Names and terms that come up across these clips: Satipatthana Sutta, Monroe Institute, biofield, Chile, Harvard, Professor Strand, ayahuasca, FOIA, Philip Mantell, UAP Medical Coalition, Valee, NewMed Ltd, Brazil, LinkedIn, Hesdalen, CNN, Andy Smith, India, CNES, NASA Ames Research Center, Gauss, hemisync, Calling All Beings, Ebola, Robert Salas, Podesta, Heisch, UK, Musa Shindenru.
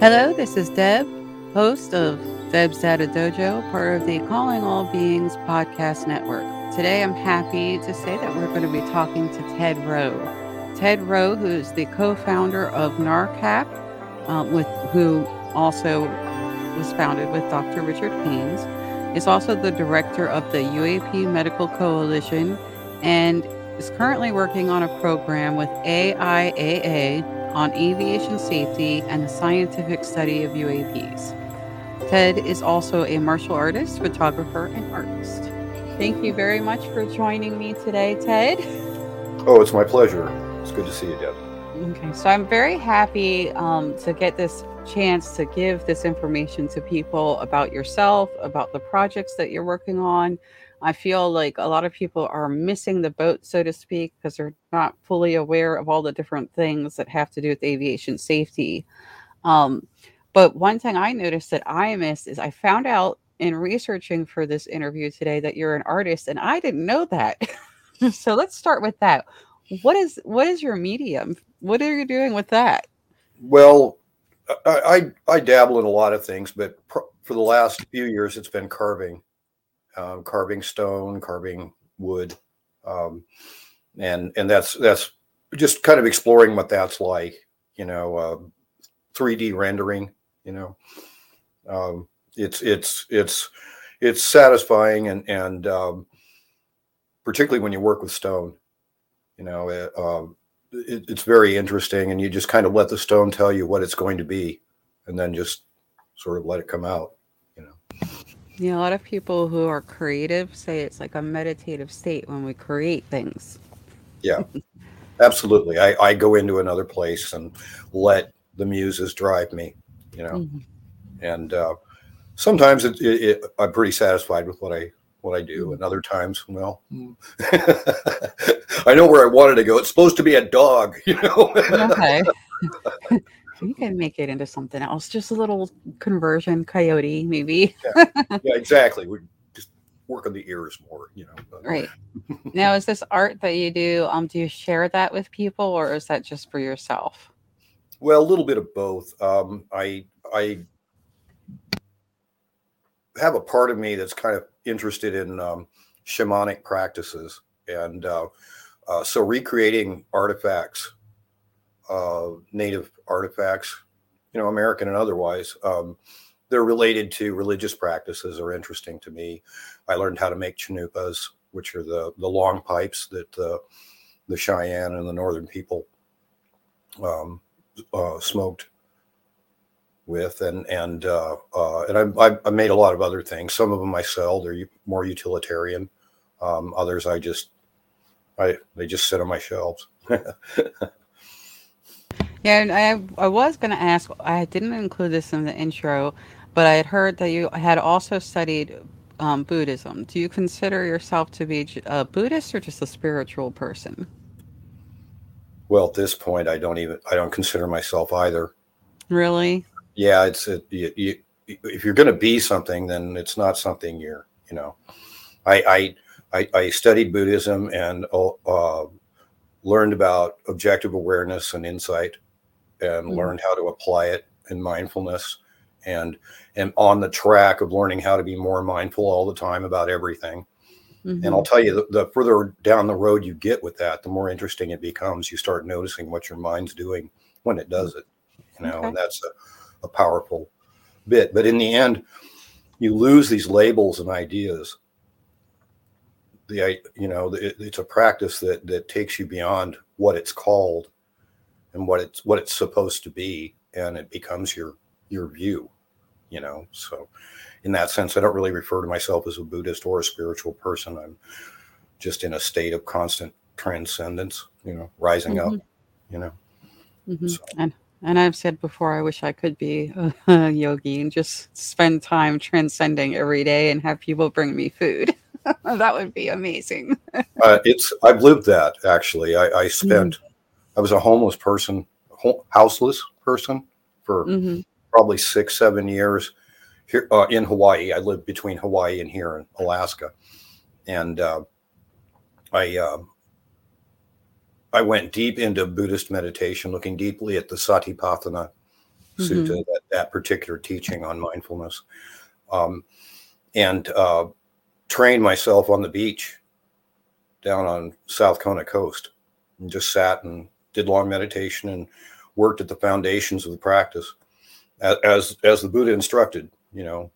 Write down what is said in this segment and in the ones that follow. Hello, this is Deb, host of Deb's Data Dojo, part of the Calling All Beings podcast network. Today, I'm happy to say that we're going to be talking to Ted Rowe. Ted Rowe, who is the co-founder of NARCAP, who also was founded with Dr. Richard Haines, is also the director of the UAP Medical Coalition, and is currently working on a program with AIAA, on aviation safety and the scientific study of UAPs. Ted is also a martial artist, photographer, and artist. Thank you very much for joining me today, Ted. Oh, it's my pleasure. It's good to see you, Deb. Okay, so I'm very happy to get this chance to give this information to people about yourself, about the projects that you're working on. I feel like a lot of people are missing the boat, so to speak, because they're not fully aware of all the different things that have to do with aviation safety. But one thing I noticed that I missed is I found out in researching for this interview today that you're an artist, and I didn't know that. So let's start with that. What is your medium? What are you doing with that? Well, I dabble in a lot of things, but for the last few years, it's been carving. Carving stone, carving wood, and that's just kind of exploring what that's like, 3D rendering, it's satisfying, and particularly when you work with stone, it's very interesting, and you just kind of let the stone tell you what it's going to be, and then just sort of let it come out. Yeah, a lot of people who are creative say it's like a meditative state when we create things. Yeah, absolutely. I go into another place and let the muses drive me, mm-hmm. And sometimes I'm pretty satisfied with what I do. And other times, well, I know where I wanted to go. It's supposed to be a dog, Okay. You can make it into something else. Just a little conversion coyote, maybe. Yeah, exactly. We just work on the ears more, Right. Now, is this art that you do, do you share that with people, or is that just for yourself? Well, a little bit of both. I have a part of me that's kind of interested in shamanic practices. And so recreating artifacts, native artifacts, American and otherwise, they're related to religious practices are interesting to me. I learned how to make chalupas, which are the long pipes that the Cheyenne and the northern people smoked with, and I made a lot of other things. Some of them I sell; they're more utilitarian. Others they just sit on my shelves. Yeah, and I was going to ask, I didn't include this in the intro, but I had heard that you had also studied Buddhism. Do you consider yourself to be a Buddhist or just a spiritual person? Well, at this point, I don't consider myself either. Really? Yeah, if you're going to be something, then it's not something you're. I studied Buddhism and learned about objective awareness and insight, and learned how to apply it in mindfulness, and on the track of learning how to be more mindful all the time about everything. Mm-hmm. And I'll tell you, the further down the road you get with that, the more interesting it becomes. You start noticing what your mind's doing when it does it, okay. And that's a powerful bit. But in the end, you lose these labels and ideas. It's a practice that takes you beyond what it's called and what it's supposed to be, and it becomes your view, So, in that sense, I don't really refer to myself as a Buddhist or a spiritual person. I'm just in a state of constant transcendence, rising mm-hmm. up, Mm-hmm. So. And I've said before, I wish I could be a yogi and just spend time transcending every day and have people bring me food. That would be amazing. I've lived that, actually. I was a homeless person, houseless person for probably 6-7 years here in Hawaii. I lived between Hawaii and here in Alaska. And I went deep into Buddhist meditation, looking deeply at the Satipatthana Sutta, that particular teaching on mindfulness, and trained myself on the beach down on South Kona coast, and just sat and did long meditation and worked at the foundations of the practice as the Buddha instructed. You know,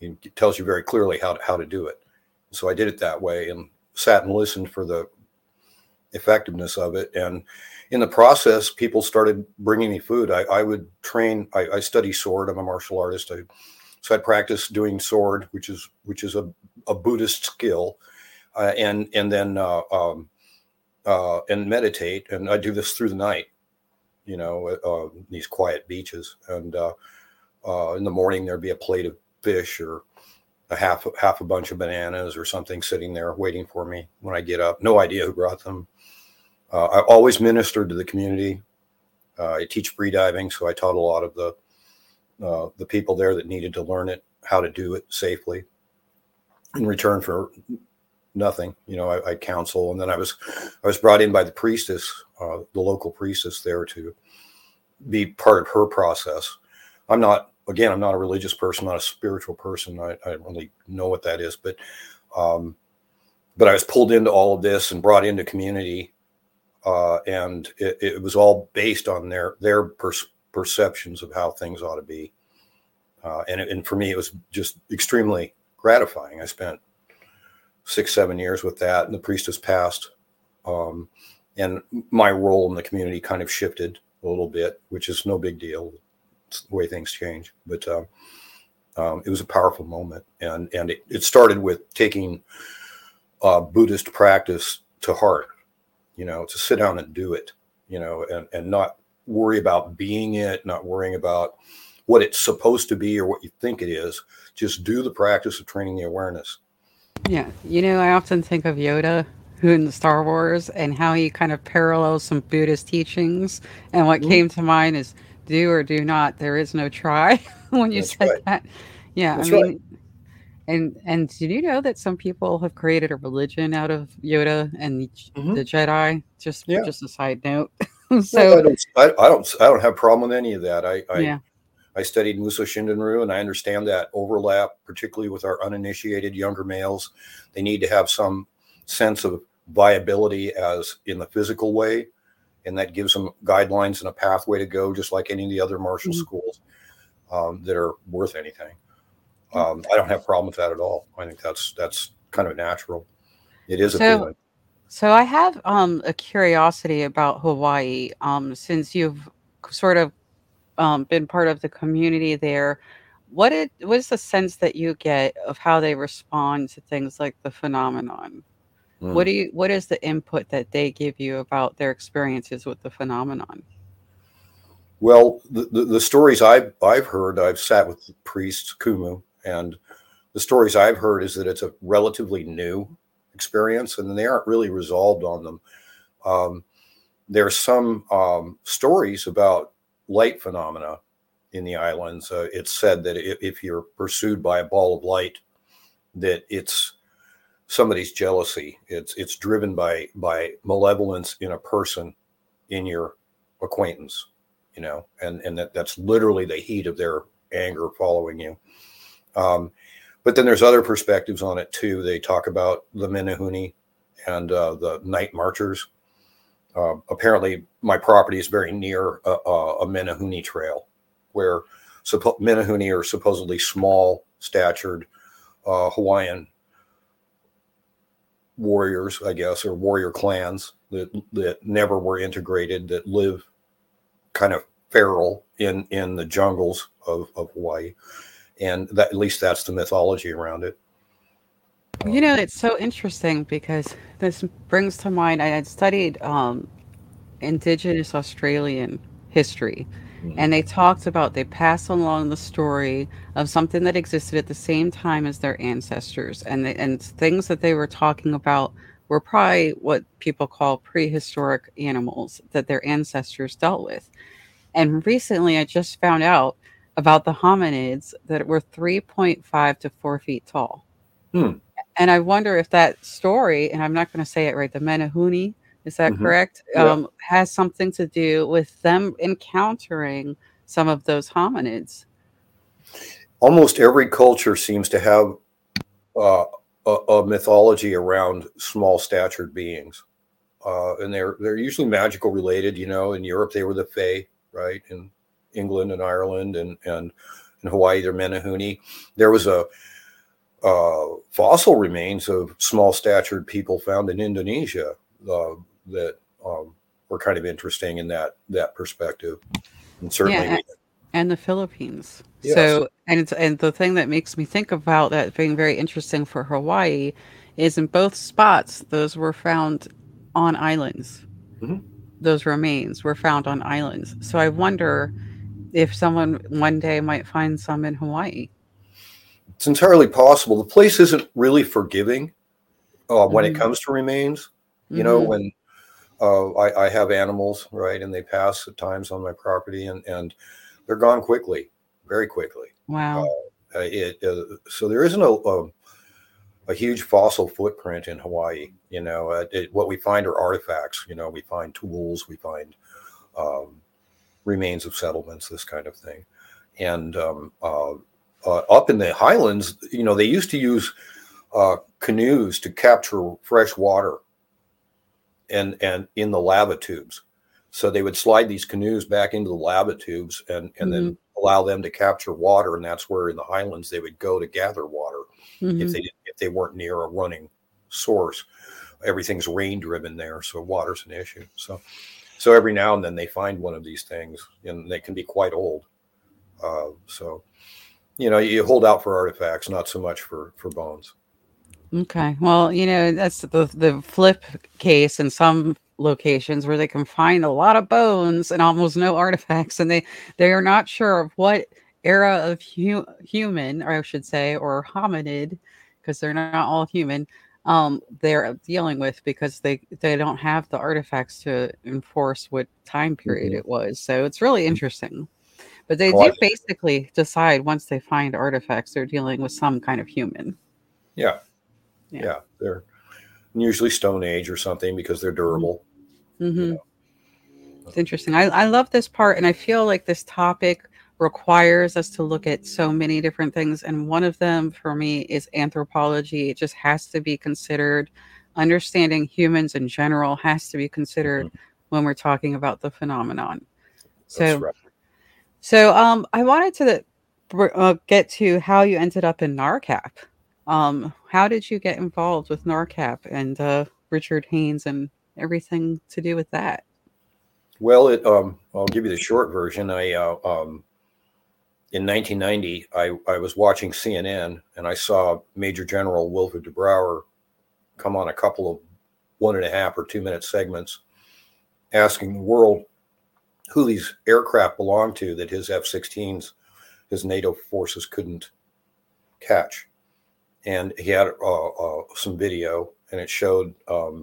it tells you very clearly how to do it. So I did it that way and sat and listened for the effectiveness of it. And in the process, people started bringing me food. I would train. I study sword. I'm a martial artist. So I practice doing sword, which is a Buddhist skill, and then meditate. And I do this through the night, you know, these quiet beaches. And in the morning, there'd be a plate of fish or a half a bunch of bananas or something sitting there waiting for me when I get up. No idea who brought them. I always ministered to the community. I teach free diving, so I taught a lot of the people there that needed to learn it, how to do it safely. In return for nothing, you know, I counsel. And then I was brought in by the priestess, the local priestess there, to be part of her process. I'm not a religious person, not a spiritual person. I don't really know what that is, but I was pulled into all of this and brought into community, and it was all based on their perceptions of how things ought to be. And for me, it was just extremely gratifying. I spent 6-7 years with that, and the priestess passed, and my role in the community kind of shifted a little bit, which is no big deal. The way things change, but it was a powerful moment, and it started with taking Buddhist practice to heart, you know, to sit down and do it, you know, and not worry about being it, not worrying about what it's supposed to be or what you think it is. Just do the practice of training the awareness. Yeah, you know, I often think of Yoda, who in Star Wars, and how he kind of parallels some Buddhist teachings, and what came to mind is do or do not. There is no try. When you That's said right. that, yeah, That's I mean, right. and did you know that some people have created a religion out of Yoda and the Jedi? Just a side note. So I don't have a problem with any of that. I studied Musa Shindenru, and I understand that overlap, particularly with our uninitiated younger males. They need to have some sense of viability as in the physical way. And that gives them guidelines and a pathway to go, just like any of the other martial schools that are worth anything. I don't have a problem with that at all. I think that's kind of natural. It is a feeling. So I have a curiosity about Hawaii. Since you've sort of been part of the community there, what is the sense that you get of how they respond to things like the phenomenon? What is the input that they give you about their experiences with the phenomenon? Well, the stories I've heard, I've sat with the priest Kumu, and the stories I've heard is that it's a relatively new experience, and they aren't really resolved on them. There are some stories about light phenomena in the islands. It's said that if you're pursued by a ball of light, that it's somebody's jealousy. It's driven by malevolence in a person in your acquaintance, you know, and that's literally the heat of their anger following you. But then there's other perspectives on it too. They talk about the Menehune and the night marchers. Apparently my property is very near a Menehune trail where Menehune are supposedly small statured Hawaiian warriors, I guess, or warrior clans that never were integrated, that live kind of feral in the jungles of Hawaii. And that, at least that's the mythology around it. You know, it's so interesting because this brings to mind, I had studied Indigenous Australian history, and they talked about, they pass along the story of something that existed at the same time as their ancestors. And things that they were talking about were probably what people call prehistoric animals that their ancestors dealt with. And recently I just found out about the hominids that were 3.5 to 4 feet tall. And I wonder if that story, and I'm not going to say it right, the Menehune, is that correct? Yeah. Has something to do with them encountering some of those hominids. Almost every culture seems to have a mythology around small-statured beings, and they're usually magical related. You know, in Europe they were the Fae, right? In England and Ireland and in Hawaii they're Menehune. There was a fossil remains of small-statured people found in Indonesia that were kind of interesting in that perspective, and certainly. Yeah. And the Philippines. Yes. So, and the thing that makes me think about that being very interesting for Hawaii is in both spots, those were found on islands. Mm-hmm. Those remains were found on islands. So I wonder if someone one day might find some in Hawaii. It's entirely possible. The place isn't really forgiving when it comes to remains. You know, when I have animals, right, and they pass at times on my property, and they're gone quickly, very quickly. Wow. So there isn't a huge fossil footprint in Hawaii. You know, what we find are artifacts. You know, we find tools, we find remains of settlements, this kind of thing. And up in the highlands, you know, they used to use canoes to capture fresh water and in the lava tubes. So they would slide these canoes back into the lava tubes and then allow them to capture water. And that's where in the highlands they would go to gather water if they weren't near a running source. Everything's rain driven there, so water's an issue. So every now and then they find one of these things, and they can be quite old. So, you know, you hold out for artifacts, not so much for bones. Okay. Well, you know, that's the flip case in some locations where they can find a lot of bones and almost no artifacts, and they are not sure of what era of human, or I should say, or hominid, because they're not all human, they're dealing with, because they don't have the artifacts to enforce what time period it was. So it's really interesting. But they do basically decide once they find artifacts, they're dealing with some kind of human. Yeah. Yeah, they're usually Stone Age or something because they're durable. Mm-hmm. You know? It's interesting. I love this part, and I feel like this topic requires us to look at so many different things. And one of them for me is anthropology. It just has to be considered. Understanding humans in general has to be considered when we're talking about the phenomenon. That's right. So I wanted to get to how you ended up in NARCAP. How did you get involved with NARCAP and Richard Haines and everything to do with that? Well, I'll give you the short version. In 1990, I was watching CNN, and I saw Major General Wilfred DeBrower come on a couple of 1.5 or 2 minute segments asking the world who these aircraft belonged to that his F-16s, his NATO forces couldn't catch. And he had some video, and it showed a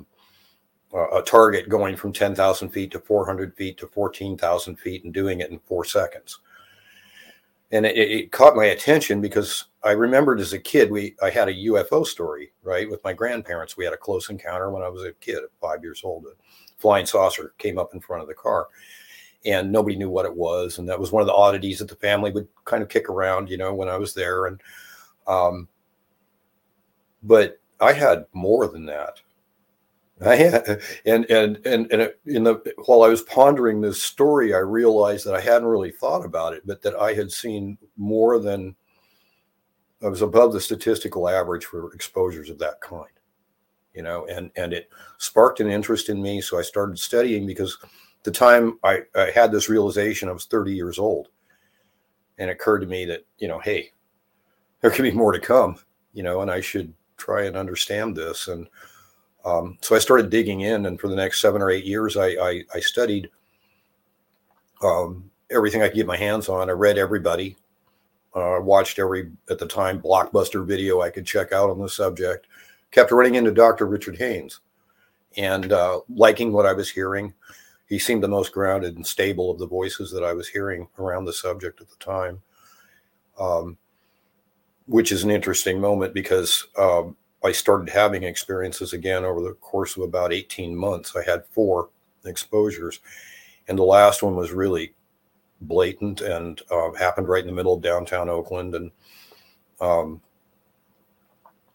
target going from 10,000 feet to 400 feet to 14,000 feet and doing it in 4 seconds. And it caught my attention because I remembered as a kid, I had a UFO story, right, with my grandparents. We had a close encounter when I was a kid at 5 years old. A flying saucer came up in front of the car, and nobody knew what it was. And that was one of the oddities that the family would kind of kick around, you know, when I was there. And but I had more than that. I had, and while I was pondering this story, I realized that I hadn't really thought about it, but that I had seen more than I was above the statistical average for exposures of that kind, you know. And it sparked an interest in me, so I started studying, because the time I had this realization, I was 30 years old, and it occurred to me that, you know, hey, there could be more to come. You know, and I should try and understand this. And so I started digging in, and for the next 7 or 8 years, I studied everything I could get my hands on. I read everybody. I watched every, at the time, blockbuster video I could check out on the subject. Kept running into Dr. Richard Haines and liking what I was hearing. He seemed the most grounded and stable of the voices that I was hearing around the subject at the time. Which is an interesting moment, because I started having experiences again over the course of about 18 months. I had 4 exposures, and the last one was really blatant and happened right in the middle of downtown Oakland. And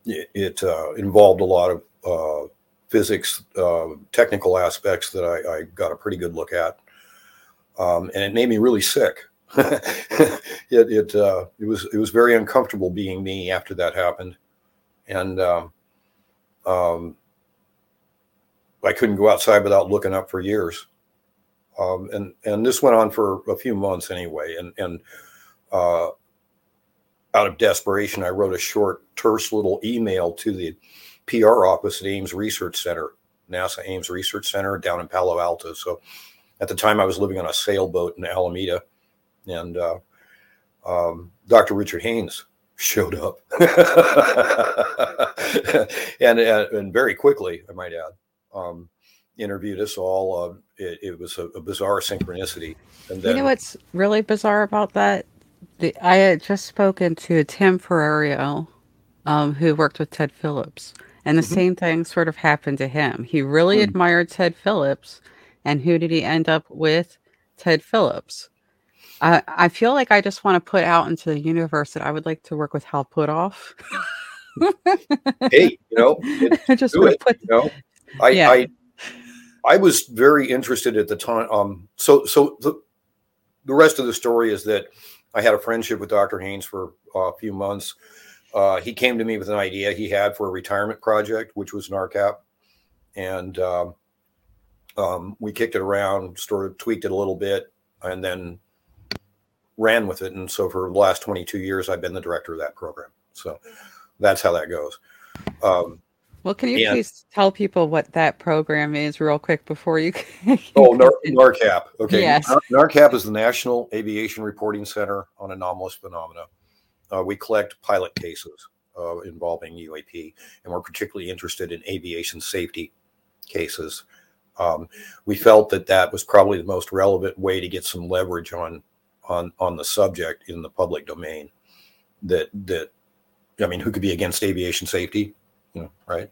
it involved a lot of physics, technical aspects that I got a pretty good look at. And it made me really sick. It was very uncomfortable being me after that happened. And I couldn't go outside without looking up for years. And this went on for a few months anyway. And out of desperation, I wrote a short, terse little email to the PR office at Ames Research Center, NASA Ames Research Center down in Palo Alto. So at the time I was living on a sailboat in Alameda, and Dr. Richard Haines showed up and very quickly, I might add, interviewed us all. It was a bizarre synchronicity. And then, you know what's really bizarre about that? I had just spoken to Tim Ferrario, who worked with Ted Phillips, and the mm-hmm. same thing sort of happened to him. He really mm-hmm. admired Ted Phillips, and who did he end up with? Ted Phillips. I feel like I just want to put out into the universe that I would like to work with Hal Puthoff. Hey, I was very interested at the time. So the rest of the story is that I had a friendship with Dr. Haines for a few months. He came to me with an idea he had for a retirement project, which was NARCAP. And we kicked it around, sort of tweaked it a little bit, and then ran with it. And so for the last 22 years, I've been the director of that program. So that's how that goes. Well, can you please tell people what that program is real quick before you... NARCAP. Okay. Yes. NARCAP is the National Aviation Reporting Center on Anomalous Phenomena. We collect pilot cases involving UAP, and we're particularly interested in aviation safety cases. We felt that was probably the most relevant way to get some leverage on the subject in the public domain. I mean, who could be against aviation safety? You know, right?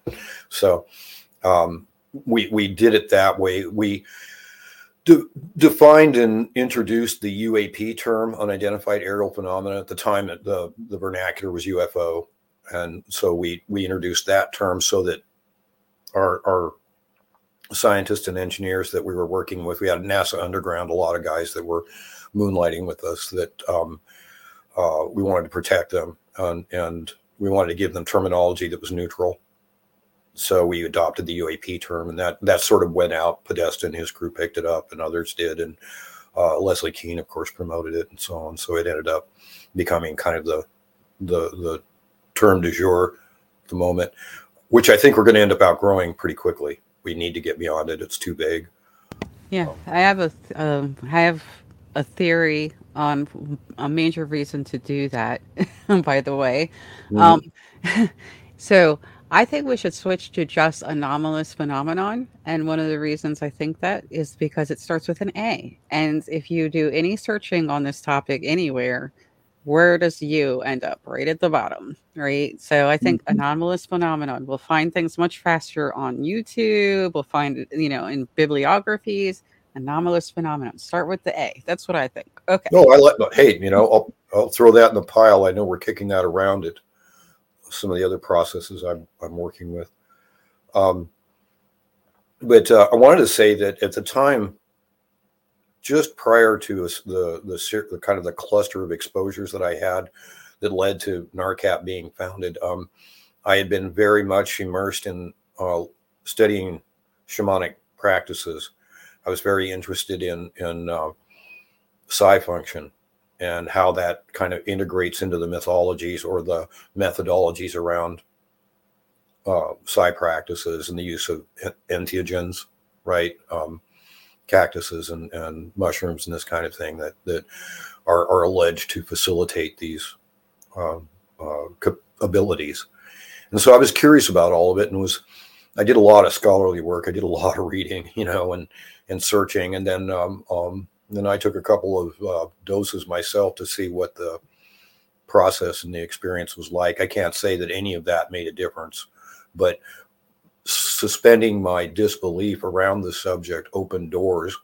So we did it that way. We defined and introduced the UAP term, unidentified aerial phenomena. At the time, the vernacular was UFO, and so we introduced that term so that our scientists and engineers that we were working with, we had NASA Underground, a lot of guys that were moonlighting with us, that we wanted to protect them, and we wanted to give them terminology that was neutral. So we adopted the UAP term, and that sort of went out. Podesta and his crew picked it up, and others did. And Leslie Keene, of course, promoted it and so on. So it ended up becoming kind of the term du jour at the moment, which I think we're going to end up outgrowing pretty quickly. We need to get beyond it. It's too big. Yeah, I have a theory on a major reason to do that, by the way. Mm-hmm. So I think we should switch to just anomalous phenomenon. And one of the reasons I think that is because it starts with an A. And if you do any searching on this topic anywhere, where does U end up? Right at the bottom, right? So I think mm-hmm. anomalous phenomenon, we'll find things much faster on YouTube. We'll find, in bibliographies, anomalous phenomenon. Start with the A. That's what I think. Okay. No, I'll throw that in the pile. I know we're kicking that around it. Some of the other processes I'm working with. But I wanted to say that at the time, just prior to the kind of the cluster of exposures that I had that led to NARCAP being founded, I had been very much immersed in studying shamanic practices. I was very interested in psi function, and how that kind of integrates into the mythologies or the methodologies around psi practices and the use of entheogens, right? Cactuses and mushrooms and this kind of thing that are alleged to facilitate these abilities. And so I was curious about all of it, and I did a lot of scholarly work. I did a lot of reading, and searching, and then then I took a couple of doses myself to see what the process and the experience was like. I can't say that any of that made a difference, but suspending my disbelief around the subject opened doors.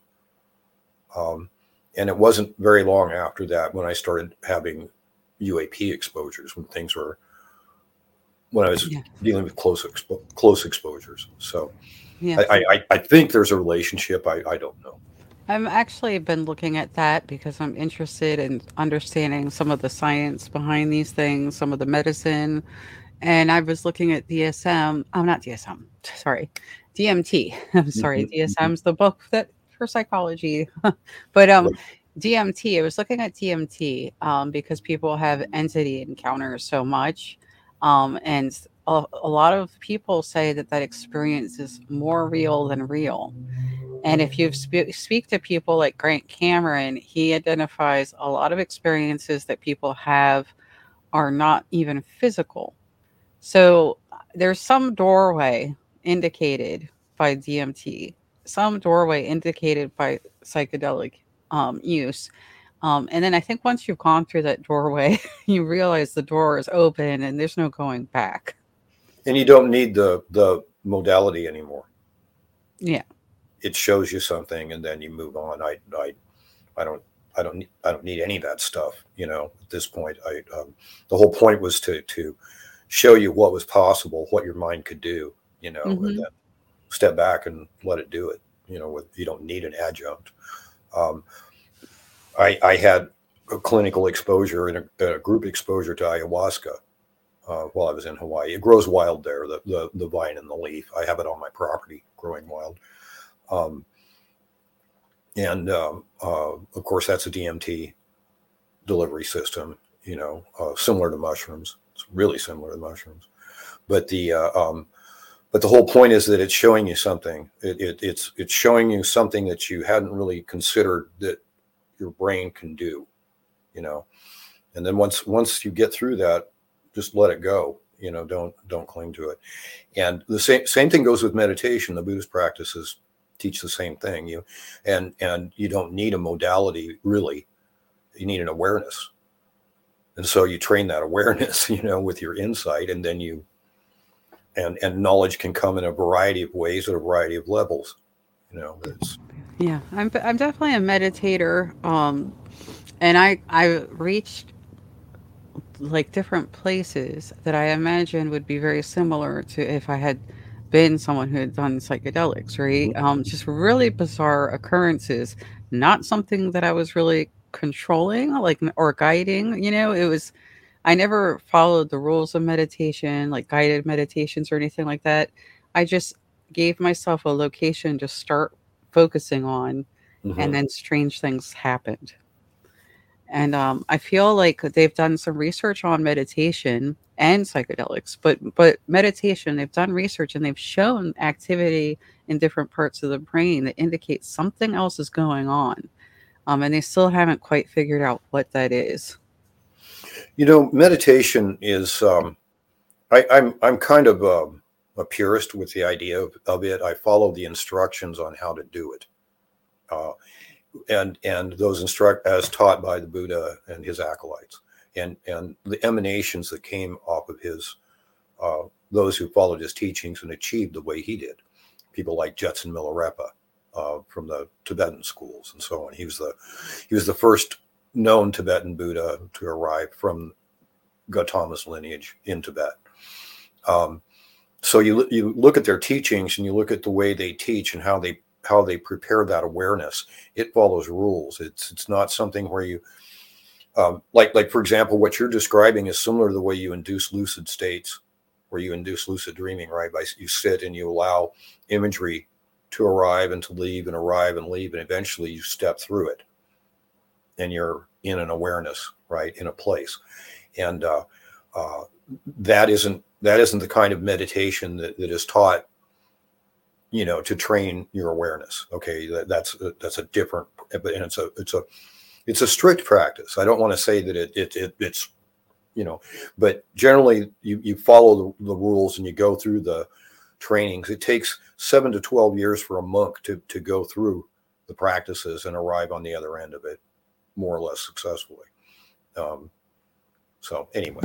And it wasn't very long after that when I started having UAP exposures, when things were, when I was dealing with close exposures. So I think there's a relationship. I don't know. I've actually been looking at that because I'm interested in understanding some of the science behind these things, some of the medicine. And I was looking at DMT. I'm sorry, DSM's the book that for psychology. But DMT, I was looking at DMT because people have entity encounters so much. And a lot of people say that experience is more real than real. And if you speak to people like Grant Cameron, he identifies a lot of experiences that people have are not even physical. So there's some doorway indicated by DMT, some doorway indicated by psychedelic use. And then I think once you've gone through that doorway, you realize the door is open and there's no going back. And you don't need the modality anymore. Yeah. It shows you something and then you move on. I don't need any of that stuff, you know, at this point. The whole point was to show you what was possible, what your mind could do, you know, and then step back and let it do it. You know, you don't need an adjunct. I had a clinical exposure and a group exposure to ayahuasca while I was in Hawaii. It grows wild there, the vine and the leaf. I have it on my property growing wild. Of course, that's a DMT delivery system, you know, similar to mushrooms. It's really similar to mushrooms, but the whole point is that it's showing you something. It's showing you something that you hadn't really considered that your brain can do, you know. And then once you get through that, just let it go. You know, don't cling to it. And the same thing goes with meditation. The Buddhist practices teach the same thing. And you don't need a modality, really. You need an awareness. And so you train that awareness, you know, with your insight, and then and knowledge can come in a variety of ways at a variety of levels. You know, I'm definitely a meditator. And I reached like different places that I imagine would be very similar to if I had been someone who had done psychedelics, right? Just really bizarre occurrences, not something that I was really controlling or guiding, you know. It was, I never followed the rules of meditation, like guided meditations or anything like that. I just gave myself a location to start focusing on, and then strange things happened. And I feel like they've done some research on meditation and psychedelics, but meditation, they've done research and they've shown activity in different parts of the brain that indicates something else is going on. And they still haven't quite figured out what that is. You know, meditation is, I'm kind of a purist with the idea of it. I follow the instructions on how to do it. And those as taught by the Buddha and his acolytes, and the emanations that came off of his, those who followed his teachings and achieved the way he did, people like Jetsun Milarepa from the Tibetan schools and so on. He was the first known Tibetan Buddha to arrive from Gautama's lineage in Tibet. So you look at their teachings and you look at the way they teach and how they prepare that awareness. It follows rules. It's not something where you, like for example, what you're describing is similar to the way you induce lucid states, where you induce lucid dreaming, right? By you sit and you allow imagery to arrive and leave, and eventually you step through it, and you're in an awareness, right, in a place, and that isn't the kind of meditation that is taught, you know, to train your awareness. Okay, that's a different, but it's a strict practice. I don't want to say that it's, you know, but generally you follow the rules and you go through the trainings. It takes 7 to 12 years for a monk to go through the practices and arrive on the other end of it, more or less successfully. So anyway,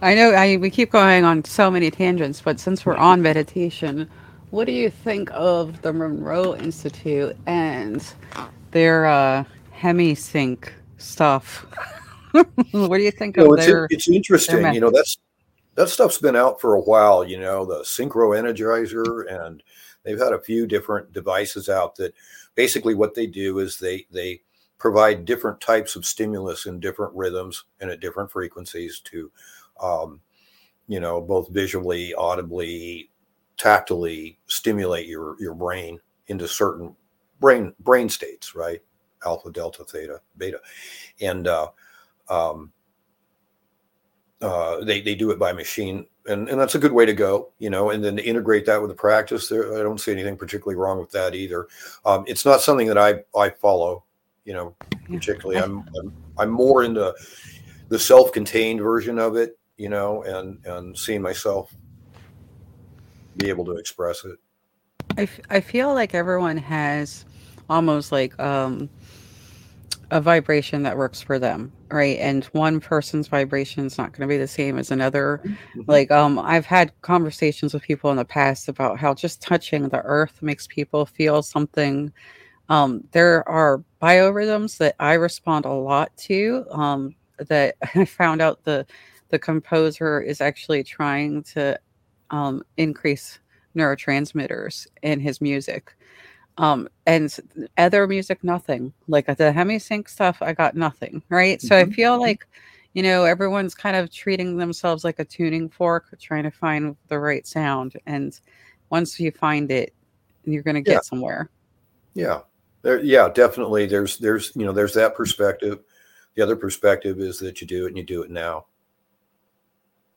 I know we keep going on so many tangents, but since we're on meditation, what do you think of the Monroe Institute and their hemisync stuff. What do you think of their... It's interesting. You know, that stuff's been out for a while, you know, the synchro-energizer, and they've had a few different devices out that basically what they do is they provide different types of stimulus in different rhythms and at different frequencies to, you know, both visually, audibly, tactily stimulate your brain into certain brain states, right? Alpha, delta, theta, beta. And they do it by machine, and that's a good way to go, you know, and then to integrate that with the practice there. I don't see anything particularly wrong with that either. It's not something that I follow, you know, particularly. I'm more into the self-contained version of it, you know, and seeing myself be able to express it. I feel like everyone has almost like a vibration that works for them, right? And one person's vibration is not going to be the same as another. Like, I've had conversations with people in the past about how just touching the earth makes people feel something. There are biorhythms that I respond a lot to, that I found out the composer is actually trying to increase neurotransmitters in his music. And other music, nothing. Like the hemisync stuff, I got nothing, right? So I feel like, you know, everyone's kind of treating themselves like a tuning fork, trying to find the right sound. And once you find it, you're going to get somewhere. Yeah. Yeah, definitely. There's, you know, there's that perspective. The other perspective is that you do it and you do it now.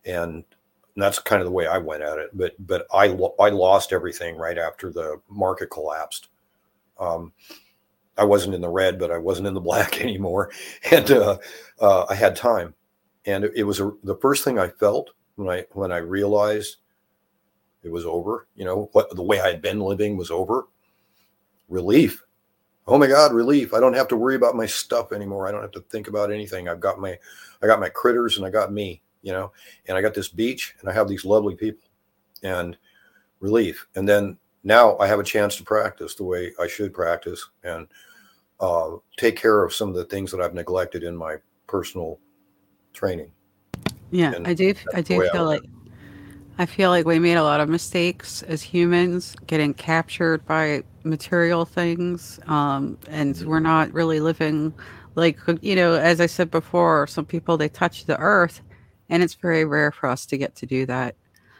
And that's kind of the way I went at it, but I lost everything right after the market collapsed. I wasn't in the red, but I wasn't in the black anymore, and I had time, and it was the first thing I felt when I realized it was over. You know, what the way I had been living was over. Relief. Oh my God, relief. I don't have to worry about my stuff anymore. I don't have to think about anything. I got my critters and I got me. You know, and I got this beach and I have these lovely people and relief. And then now I have a chance to practice the way I should practice and take care of some of the things that I've neglected in my personal training. Yeah, and I do feel like we made a lot of mistakes as humans, getting captured by material things, and we're not really living, like, you know, as I said before, some people, they touch the earth. And it's very rare for us to get to do that.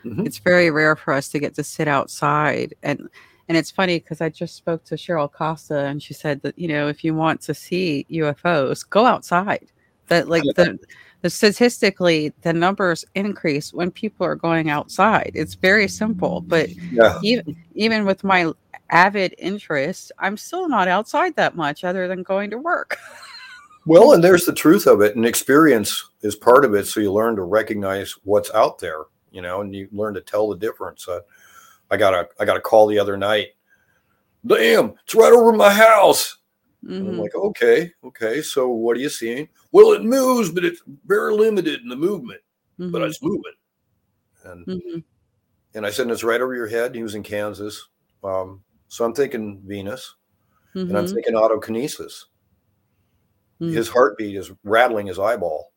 Mm-hmm. It's very rare for us to get to sit outside. And it's funny because I just spoke to Cheryl Costa and she said that, you know, if you want to see UFOs, go outside. That like the statistically, the numbers increase when people are going outside. It's very simple. But even with my avid interest, I'm still not outside that much other than going to work. Well, and there's the truth of it, and experience is part of it. So you learn to recognize what's out there, you know, and you learn to tell the difference. I got a call the other night. Damn, it's right over my house. Mm-hmm. And I'm like, okay. So what are you seeing? Well, it moves, but it's very limited in the movement, but it's moving. And and I said, and it's right over your head. And he was in Kansas, so I'm thinking Venus, and I'm thinking autokinesis. His heartbeat is rattling his eyeball,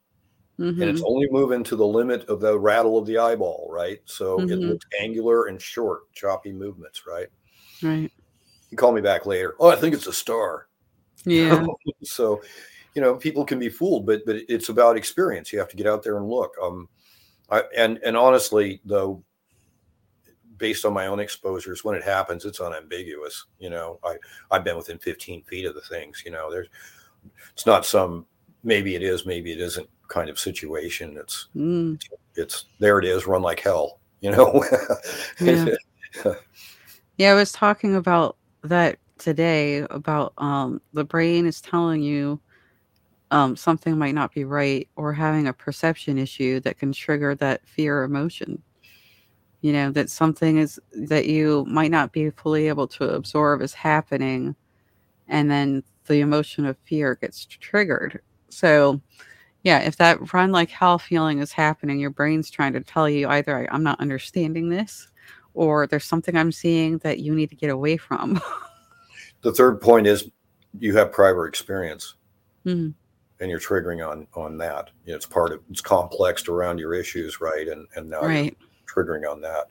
and it's only moving to the limit of the rattle of the eyeball, right? So it looks angular and short, choppy movements, right? Right. He called me back later. Oh, I think it's a star. Yeah. So, you know, people can be fooled, but it's about experience. You have to get out there and look. And honestly, though, based on my own exposures, when it happens, it's unambiguous. You know, I've been within 15 feet of the things. You know, it's not some maybe it is, maybe it isn't kind of situation. It's there it is, run like hell, you know. Yeah, I was talking about that today about the brain is telling you something might not be right or having a perception issue that can trigger that fear emotion. You know, that something is that you might not be fully able to absorb is happening, and then the emotion of fear gets triggered. So yeah, if that run like hell feeling is happening, your brain's trying to tell you either I'm not understanding this, or there's something I'm seeing that you need to get away from. The third point is you have prior experience, mm-hmm. and you're triggering on that. You know, it's part of, it's complexed around your issues, right? And now right. you're triggering on that.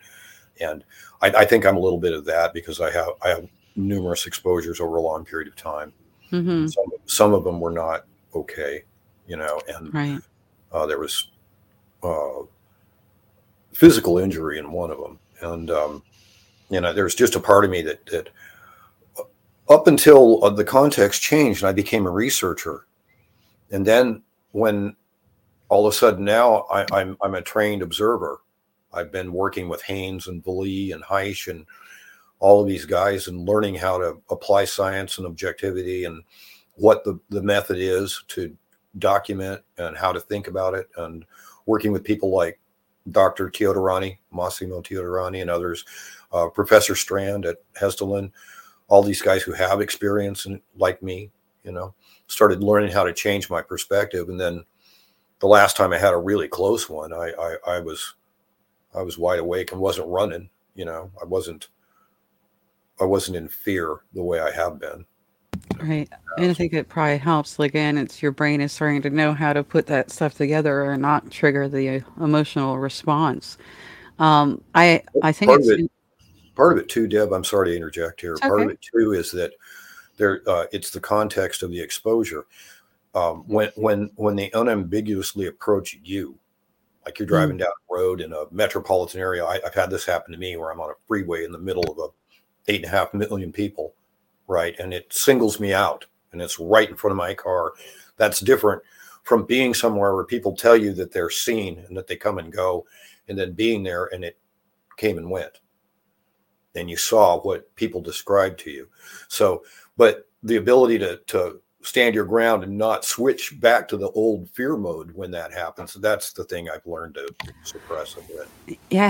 And I think I'm a little bit of that because I have numerous exposures over a long period of time. Mm-hmm. Some of them were not okay, you know, and right. There was physical injury in one of them. And, you know, there's just a part of me that up until the context changed and I became a researcher. And then when all of a sudden now I'm a trained observer. I've been working with Haines and Valley and Heisch and all of these guys and learning how to apply science and objectivity and what the method is to document and how to think about it, and working with people like Dr. Teoderani, Massimo Teoderani, and others, Professor Strand at Hesdalen, all these guys who have experience and like me, you know, started learning how to change my perspective. And then the last time I had a really close one, I was wide awake and wasn't running, you know, I wasn't in fear the way I have been. Right. And I think it probably helps. Again, it's your brain is starting to know how to put that stuff together and not trigger the emotional response. I think part of it too, Deb, I'm sorry to interject here. Okay. Part of it too is that there, it's the context of the exposure. When they unambiguously approach you, like you're driving down the road in a metropolitan area. I've had this happen to me where I'm on a freeway in the middle of 8.5 million people, right? And it singles me out and it's right in front of my car. That's different from being somewhere where people tell you that they're seen and that they come and go, and then being there and it came and went. And you saw what people described to you. So, but the ability to stand your ground and not switch back to the old fear mode when that happens. That's the thing I've learned to suppress a bit. Yeah, I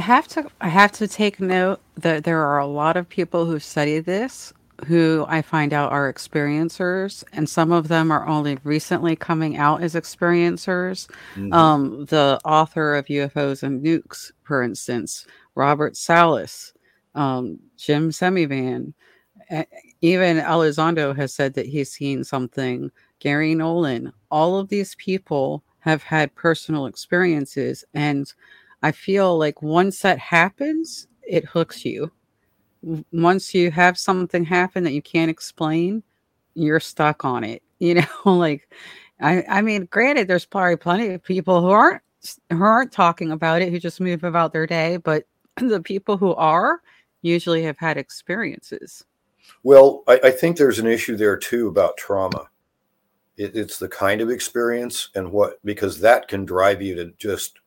have to take note that there are a lot of people who study this who I find out are experiencers, and some of them are only recently coming out as experiencers. Mm-hmm. The author of UFOs and Nukes, for instance, Robert Salas, Jim Semivan, even Elizondo has said that he's seen something. Gary Nolan, all of these people have had personal experiences. And I feel like once that happens, it hooks you. Once you have something happen that you can't explain, you're stuck on it. You know, like, I mean, granted, there's probably plenty of people who aren't talking about it, who just move about their day. But the people who are usually have had experiences. Well, I think there's an issue there too about trauma. It's the kind of experience and what, because that can drive you to just,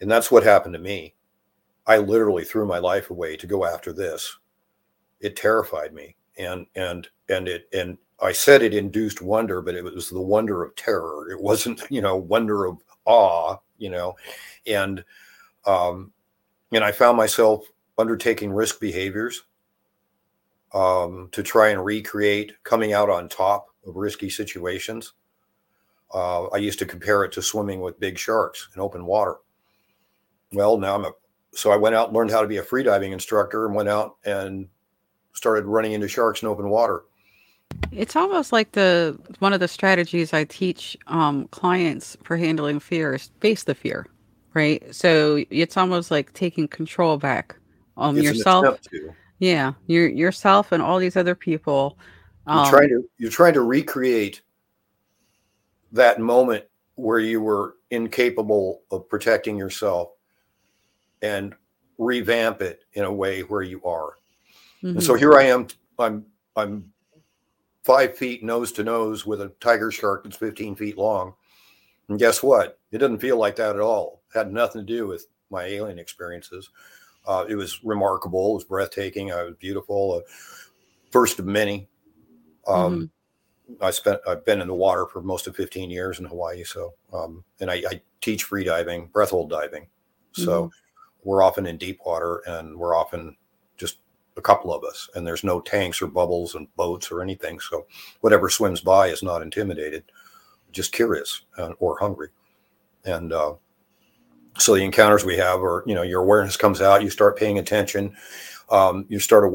and that's what happened to me. I literally threw my life away to go after this. It terrified me. And I said it induced wonder, but it was the wonder of terror. It wasn't, you know, wonder of awe, you know, and I found myself undertaking risk behaviors to try and recreate coming out on top of risky situations. I used to compare it to swimming with big sharks in open water. Well, now so I went out and learned how to be a freediving instructor and went out and started running into sharks in open water. It's almost like one of the strategies I teach clients for handling fear is face the fear, right? So it's almost like taking control back on yourself. Yeah, yourself and all these other people. You're trying to recreate that moment where you were incapable of protecting yourself and revamp it in a way where you are. Mm-hmm. And so here I am. I'm 5 feet nose to nose with a tiger shark that's 15 feet long. And guess what? It doesn't feel like that at all. It had nothing to do with my alien experiences. It was remarkable. It was breathtaking. It was beautiful. First of many. Mm-hmm. I've been in the water for most of 15 years in Hawaii. So, and I teach free diving, breath hold diving. So we're often in deep water, and we're often just a couple of us, and there's no tanks or bubbles and boats or anything. So whatever swims by is not intimidated, just curious or hungry. And, so the encounters we have are, you know, your awareness comes out, you start paying attention, you start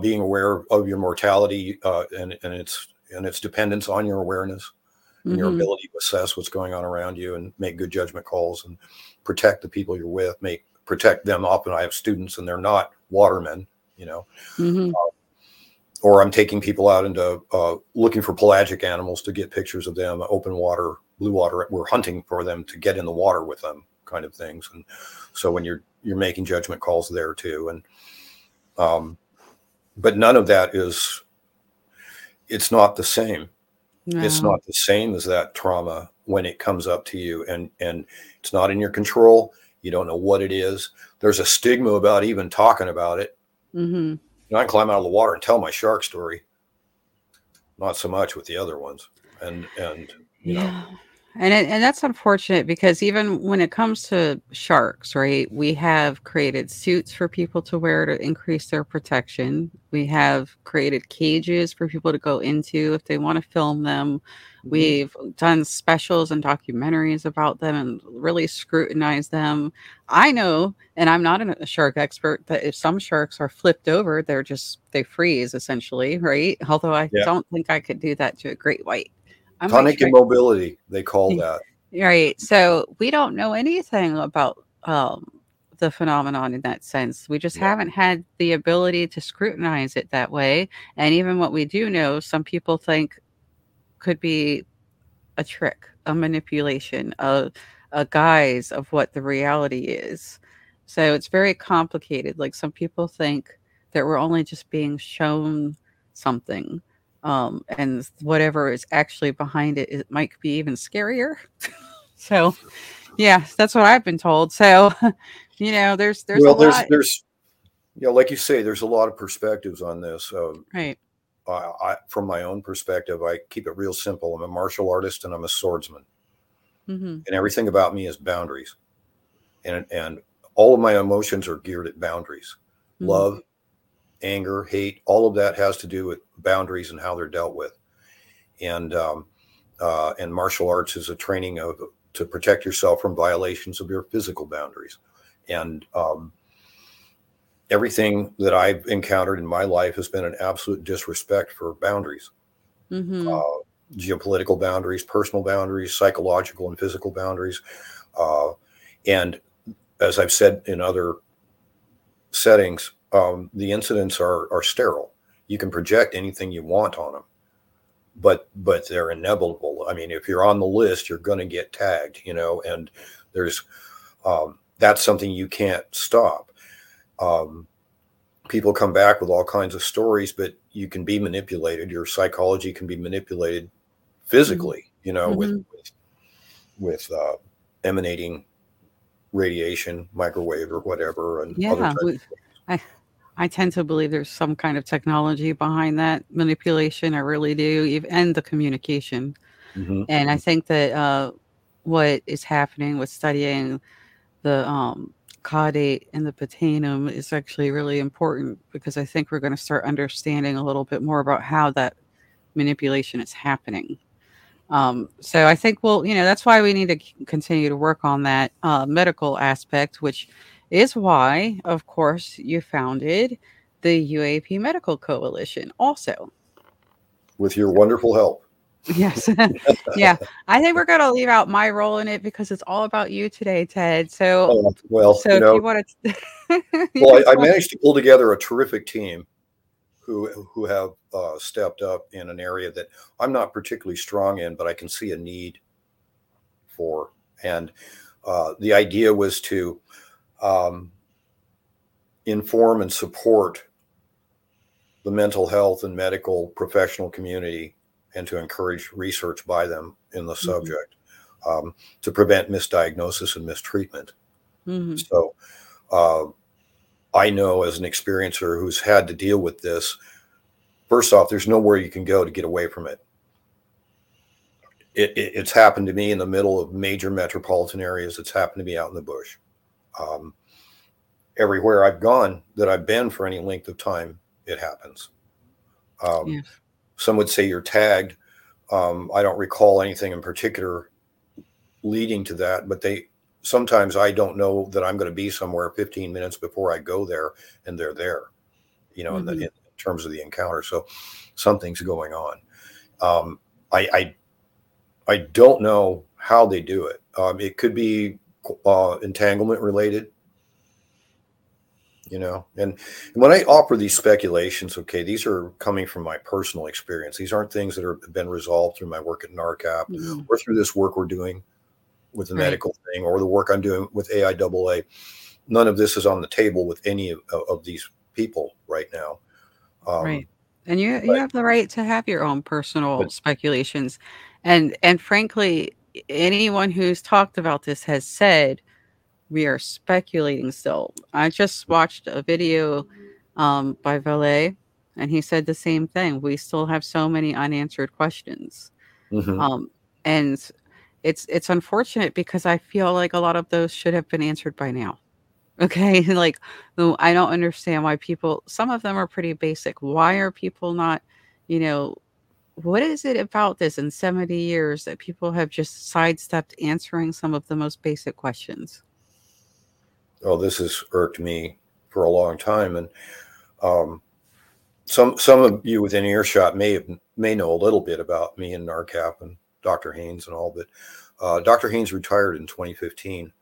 being aware of your mortality, and it's and its dependence on your awareness and your ability to assess what's going on around you and make good judgment calls and protect the people you're with, protect them. Often I have students and they're not watermen, you know, or I'm taking people out into looking for pelagic animals to get pictures of them, open water, blue water. We're hunting for them to get in the water with them kind of things. And so when you're making judgment calls there too. And, but none of that is, it's not the same. No. It's not the same as that trauma when it comes up to you and it's not in your control. You don't know what it is. There's a stigma about even talking about it. You know, I can climb out of the water and tell my shark story. Not so much with the other ones. And you know. And that's unfortunate because even when it comes to sharks, right, we have created suits for people to wear to increase their protection. We have created cages for people to go into if they want to film them. We've done specials and documentaries about them and really scrutinized them. I know, and I'm not a shark expert, that if some sharks are flipped over, they freeze essentially, right? Although I don't think I could do that to a great white. Tonic immobility, they call that. Right. So we don't know anything about the phenomenon in that sense. We just haven't had the ability to scrutinize it that way. And even what we do know, some people think could be a trick, a manipulation, a guise of what the reality is. So it's very complicated. Like some people think that we're only just being shown something. And whatever is actually behind it, it might be even scarier. So, yeah, that's what I've been told. So, you know, there's you know, like you say, there's a lot of perspectives on this. Right. I, from my own perspective, I keep it real simple. I'm a martial artist and I'm a swordsman, and everything about me is boundaries, and all of my emotions are geared at boundaries, love, anger, hate, all of that has to do with boundaries and how they're dealt with. And martial arts is a training to protect yourself from violations of your physical boundaries. And everything that I've encountered in my life has been an absolute disrespect for boundaries, geopolitical boundaries, personal boundaries, psychological and physical boundaries. And as I've said in other settings, the incidents are sterile. You can project anything you want on them, but they're inevitable. I mean, if you're on the list, you're going to get tagged, you know, and there's, that's something you can't stop. People come back with all kinds of stories, but you can be manipulated. Your psychology can be manipulated physically, you know, with emanating radiation, microwave or whatever. And other types of things. I tend to believe there's some kind of technology behind that manipulation. I really do. And the communication. And I think that what is happening with studying the caudate and the patanum is actually really important because I think we're going to start understanding a little bit more about how that manipulation is happening. So I think, well, you know, that's why we need to continue to work on that medical aspect, which is why, of course, you founded the UAP Medical Coalition also. With your wonderful help. Yes. Yeah. I think we're going to leave out my role in it because it's all about you today, Ted. So, you know, if you want to... I managed to pull together a terrific team who have stepped up in an area that I'm not particularly strong in, but I can see a need for. And the idea was to... inform and support the mental health and medical professional community and to encourage research by them in the subject to prevent misdiagnosis and mistreatment. So I know as an experiencer who's had to deal with this, first off, there's nowhere you can go to get away from it. It's happened to me in the middle of major metropolitan areas. It's happened to me out in the bush. Everywhere I've gone that I've been for any length of time, it happens. Some would say you're tagged. I don't recall anything in particular leading to that, but sometimes I don't know that I'm going to be somewhere 15 minutes before I go there and they're there, you know, in terms of the encounter. So something's going on. I don't know how they do it. It could be entanglement related, you know. And when I offer these speculations, okay, these are coming from my personal experience. These aren't things that have been resolved through my work at NARCAP or through this work we're doing with the medical thing or the work I'm doing with AIAA. None of this is on the table with any of these people right now. And you have the right to have your own personal speculations. And frankly, anyone who's talked about this has said, we are speculating still. I just watched a video by Valet, and he said the same thing. We still have so many unanswered questions. And it's unfortunate because I feel like a lot of those should have been answered by now. Okay, like, I don't understand why people, some of them are pretty basic. Why are people not, you know, what is it about this in 70 years that people have just sidestepped answering some of the most basic questions? Oh, this has irked me for a long time. And some of you within earshot may know a little bit about me and NARCAP and Dr. Haines and all, but Dr. Haines retired in 2015.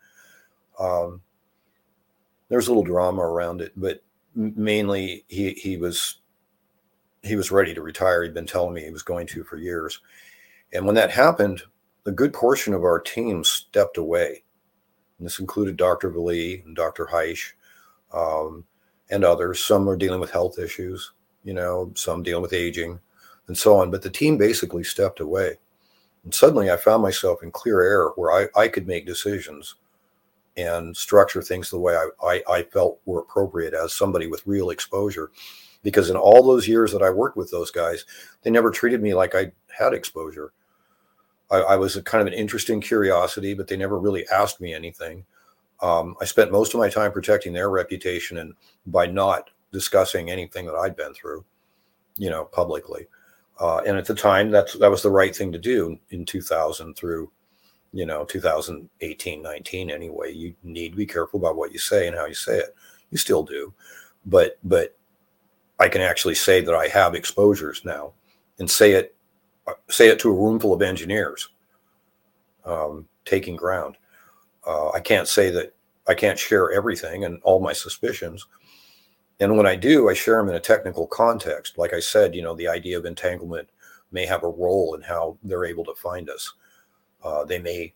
There's a little drama around it, but mainly he was ready to retire. He'd been telling me he was going to for years. And when that happened, a good portion of our team stepped away. And this included Dr. Valee and Dr. Heisch, and others. Some are dealing with health issues, you know, some dealing with aging and so on. But the team basically stepped away. And suddenly I found myself in clear air where I could make decisions and structure things the way I felt were appropriate as somebody with real exposure. Because in all those years that I worked with those guys, they never treated me like I had exposure. I was a kind of an interesting curiosity, but they never really asked me anything. I spent most of my time protecting their reputation and by not discussing anything that I'd been through, you know, publicly. And at the time, that was the right thing to do in 2000 through, you know, 2018, 19 anyway. You need to be careful about what you say and how you say it. You still do. But I can actually say that I have exposures now and say it to a room full of engineers taking ground. I can't say that I can't share everything and all my suspicions. And when I do, I share them in a technical context. Like I said, you know, the idea of entanglement may have a role in how they're able to find us. They may,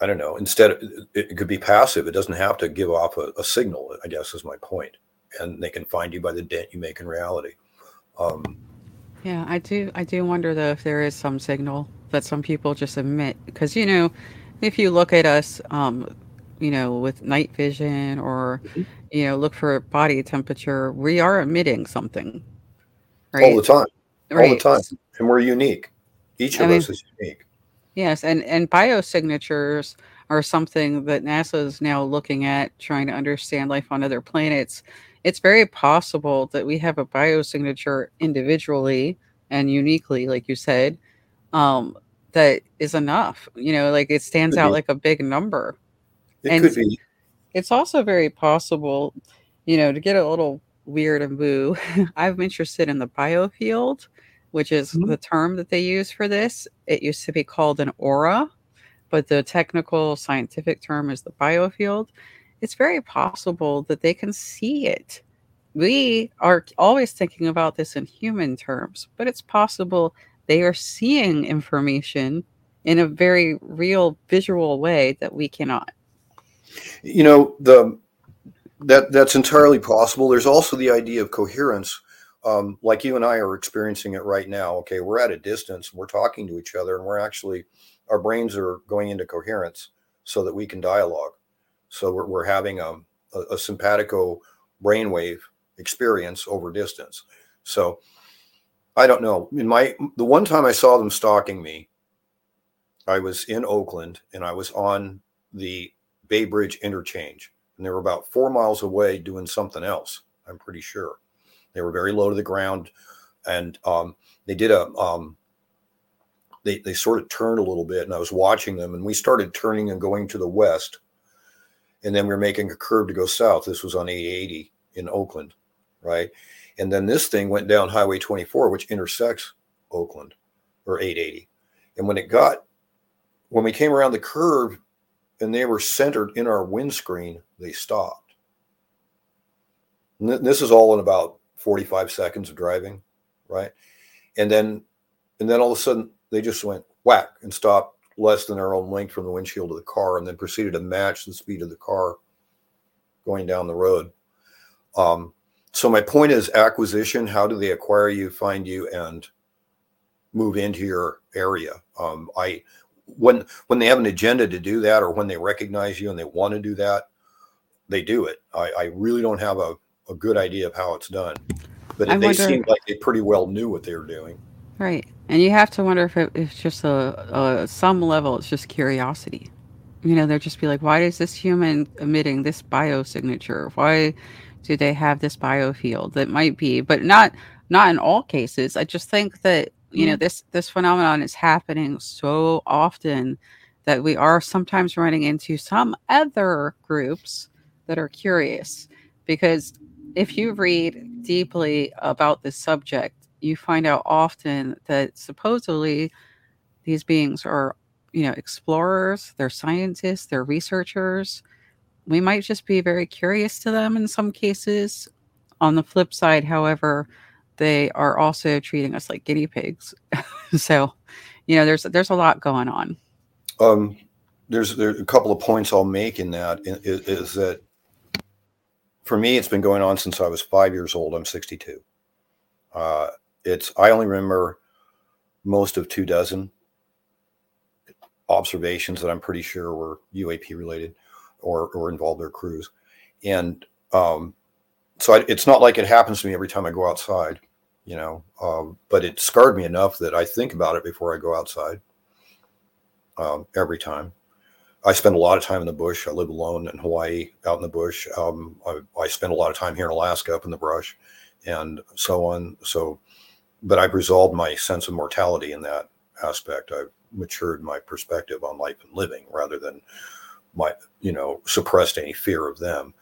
I don't know, instead it could be passive. It doesn't have to give off a signal, I guess is my point. And they can find you by the dent you make in reality. Yeah, I do wonder though if there is some signal that some people just omit, because you know, if you look at us, you know, with night vision or you know, look for body temperature, we are emitting something, right? All the time, right? All the time, and we're unique. Each of us is unique. Yes, and biosignatures are something that NASA is now looking at, trying to understand life on other planets. It's very possible that we have a biosignature individually and uniquely, like you said, that is enough. You know, like it stands out like a big number. It could be. It's also very possible, you know, to get a little weird and woo. I'm interested in the biofield, which is the term that they use for this. It used to be called an aura, but the technical scientific term is the biofield. It's very possible that they can see it. We are always thinking about this in human terms, but it's possible they are seeing information in a very real visual way that we cannot. You know, that's entirely possible. There's also the idea of coherence. Like you and I are experiencing it right now. Okay, we're at a distance, we're talking to each other, and we're actually, our brains are going into coherence so that we can dialogue. So we're having a simpatico brainwave experience over distance. So I don't know. The one time I saw them stalking me, I was in Oakland and I was on the Bay Bridge interchange, and they were about 4 miles away doing something else, I'm pretty sure. They were very low to the ground, and they did they sort of turned a little bit, and I was watching them, and we started turning and going to the west, and then we were making a curve to go south. This was on 880 in Oakland, right? And then this thing went down Highway 24, which intersects Oakland, or 880. And when we came around the curve and they were centered in our windscreen, they stopped. And this is all in about 45 seconds of driving, right? And then all of a sudden they just went whack and stopped less than their own length from the windshield of the car, and then proceeded to match the speed of the car going down the road. So my point is acquisition. How do they acquire you, find you, and move into your area? When they have an agenda to do that, or when they recognize you and they want to do that, they do it. I really don't have a good idea of how it's done, but they seem like they pretty well knew what they were doing. Right. And you have to wonder if it's just some level, it's just curiosity. You know, they'll just be like, why is this human emitting this biosignature? Why do they have this biofield? That might be, but not in all cases. I just think that, you know, this phenomenon is happening so often that we are sometimes running into some other groups that are curious, because if you read deeply about this subject, you find out often that supposedly these beings are, you know, explorers, they're scientists, they're researchers. We might just be very curious to them in some cases. On the flip side, however, they are also treating us like guinea pigs. So, you know, there's a lot going on. There's a couple of points I'll make in that is that for me, it's been going on since I was 5 years old. I'm 62. I only remember most of 24 observations that I'm pretty sure were UAP related or involved their crews. And, so it's not like it happens to me every time I go outside, you know, but it scarred me enough that I think about it before I go outside. Every time I spend a lot of time in the bush, I live alone in Hawaii out in the bush. I spend a lot of time here in Alaska up in the brush and so on. So, but I've resolved my sense of mortality in that aspect. I've matured my perspective on life and living rather than suppressed any fear of them.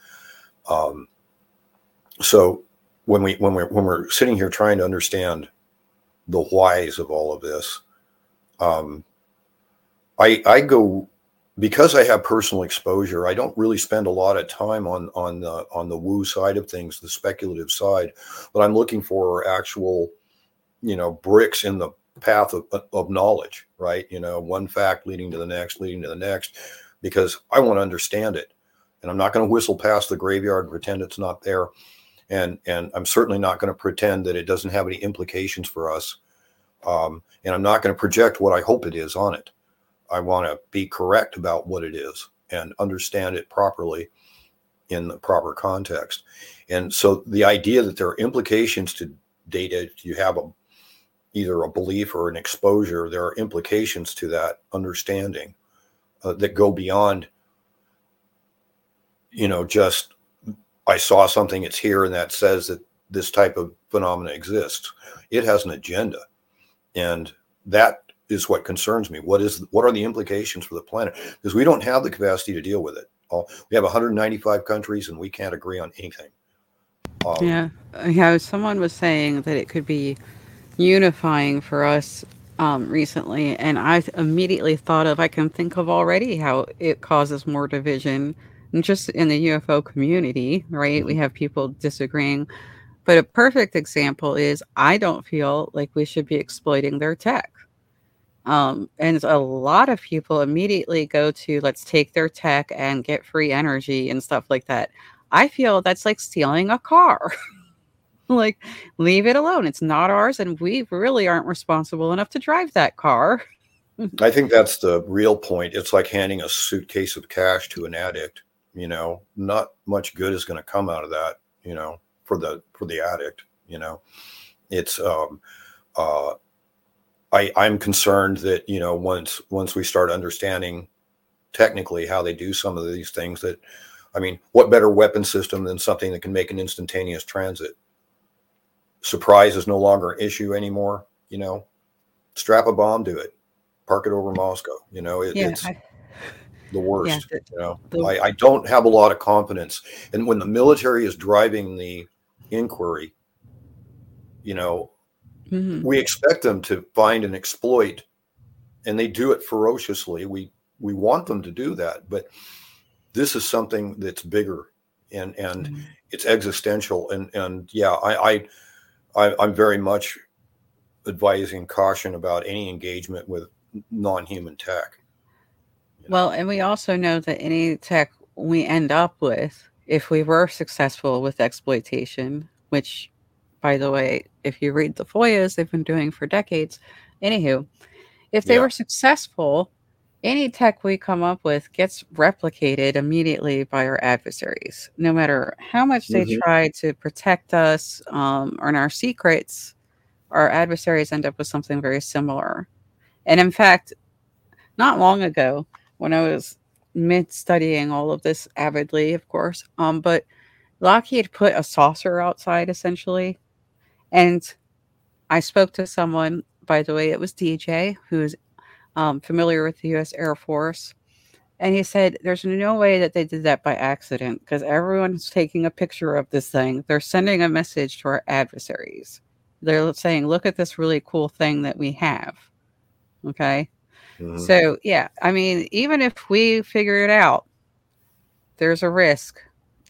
So when we're sitting here trying to understand the whys of all of this, I go, because I have personal exposure, I don't really spend a lot of time on the woo side of things, the speculative side. What I'm looking for are actual, you know, bricks in the path of knowledge, right? You know, one fact leading to the next, because I want to understand it. And I'm not going to whistle past the graveyard and pretend it's not there. And I'm certainly not going to pretend that it doesn't have any implications for us. And I'm not going to project what I hope it is on it. I want to be correct about what it is and understand it properly in the proper context. And so the idea that there are implications to data, you have either a belief or an exposure, there are implications to that understanding that go beyond, you know, just I saw something, it's here, and that says that this type of phenomena exists. It has an agenda. And that is what concerns me. What are the implications for the planet? Because we don't have the capacity to deal with it. We have 195 countries and we can't agree on anything. Someone was saying that it could be unifying for us recently. And I immediately thought I can think of already how it causes more division. And just in the UFO community, right? We have people disagreeing. But a perfect example is I don't feel like we should be exploiting their tech. And a lot of people immediately go to, let's take their tech and get free energy and stuff like that. I feel that's like stealing a car. Like, leave it alone. It's not ours. And we really aren't responsible enough to drive that car. I think that's the real point. It's like handing a suitcase of cash to an addict. You know, not much good is going to come out of that, you know, for the addict. You know, it's, I'm concerned that, you know, once we start understanding technically how they do some of these things, that, I mean, what better weapon system than something that can make an instantaneous transit? Surprise is no longer an issue anymore. You know, strap a bomb to it, park it over Moscow. You know, it's the worst. Yeah, you know, I don't have a lot of confidence. And when the military is driving the inquiry, you know, Mm-hmm. We expect them to find and exploit, and they do it ferociously. We want them to do that, but this is something that's bigger and mm-hmm. it's existential. And yeah, I'm very much advising caution about any engagement with non-human tech. Well, and we also know that any tech we end up with, if we were successful with exploitation, which, by the way, if you read the FOIAs, they've been doing for decades. Anywho, if they were successful, any tech we come up with gets replicated immediately by our adversaries, no matter how much they mm-hmm. try to protect us or our secrets. Our adversaries end up with something very similar. And in fact, not long ago, when I was mid-studying all of this avidly, of course, but Lockheed put a saucer outside, essentially. And I spoke to someone, by the way, it was DJ, who's familiar with the U.S. Air Force. And he said, there's no way that they did that by accident, because everyone's taking a picture of this thing. They're sending a message to our adversaries. They're saying, look at this really cool thing that we have. Okay. Mm-hmm. So, yeah, I mean, even if we figure it out, there's a risk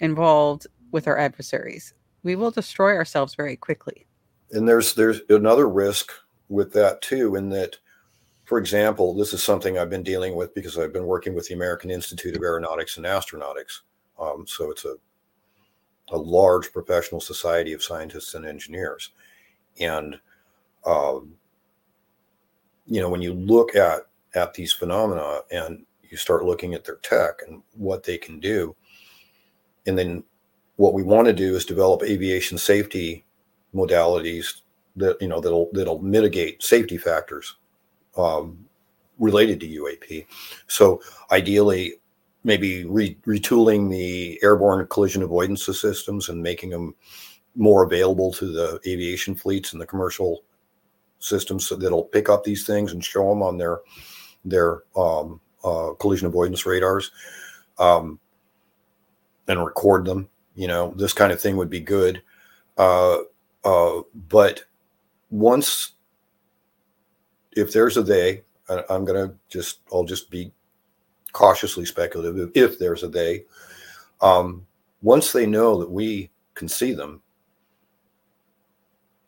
involved with our adversaries. We will destroy ourselves very quickly. And there's another risk with that, too, in that, for example, this is something I've been dealing with because I've been working with the American Institute of Aeronautics and Astronautics. So it's a large professional society of scientists and engineers. And, you know, when you look at these phenomena and you start looking at their tech and what they can do, and then what we want to do is develop aviation safety modalities that, you know, that'll mitigate safety factors related to UAP. So ideally, maybe retooling the airborne collision avoidance systems and making them more available to the aviation fleets and the commercial systems that'll pick up these things and show them on their collision avoidance radars and record them. You know, this kind of thing would be good. But once, if there's a they, I'll just be cautiously speculative. If there's a they, once they know that we can see them,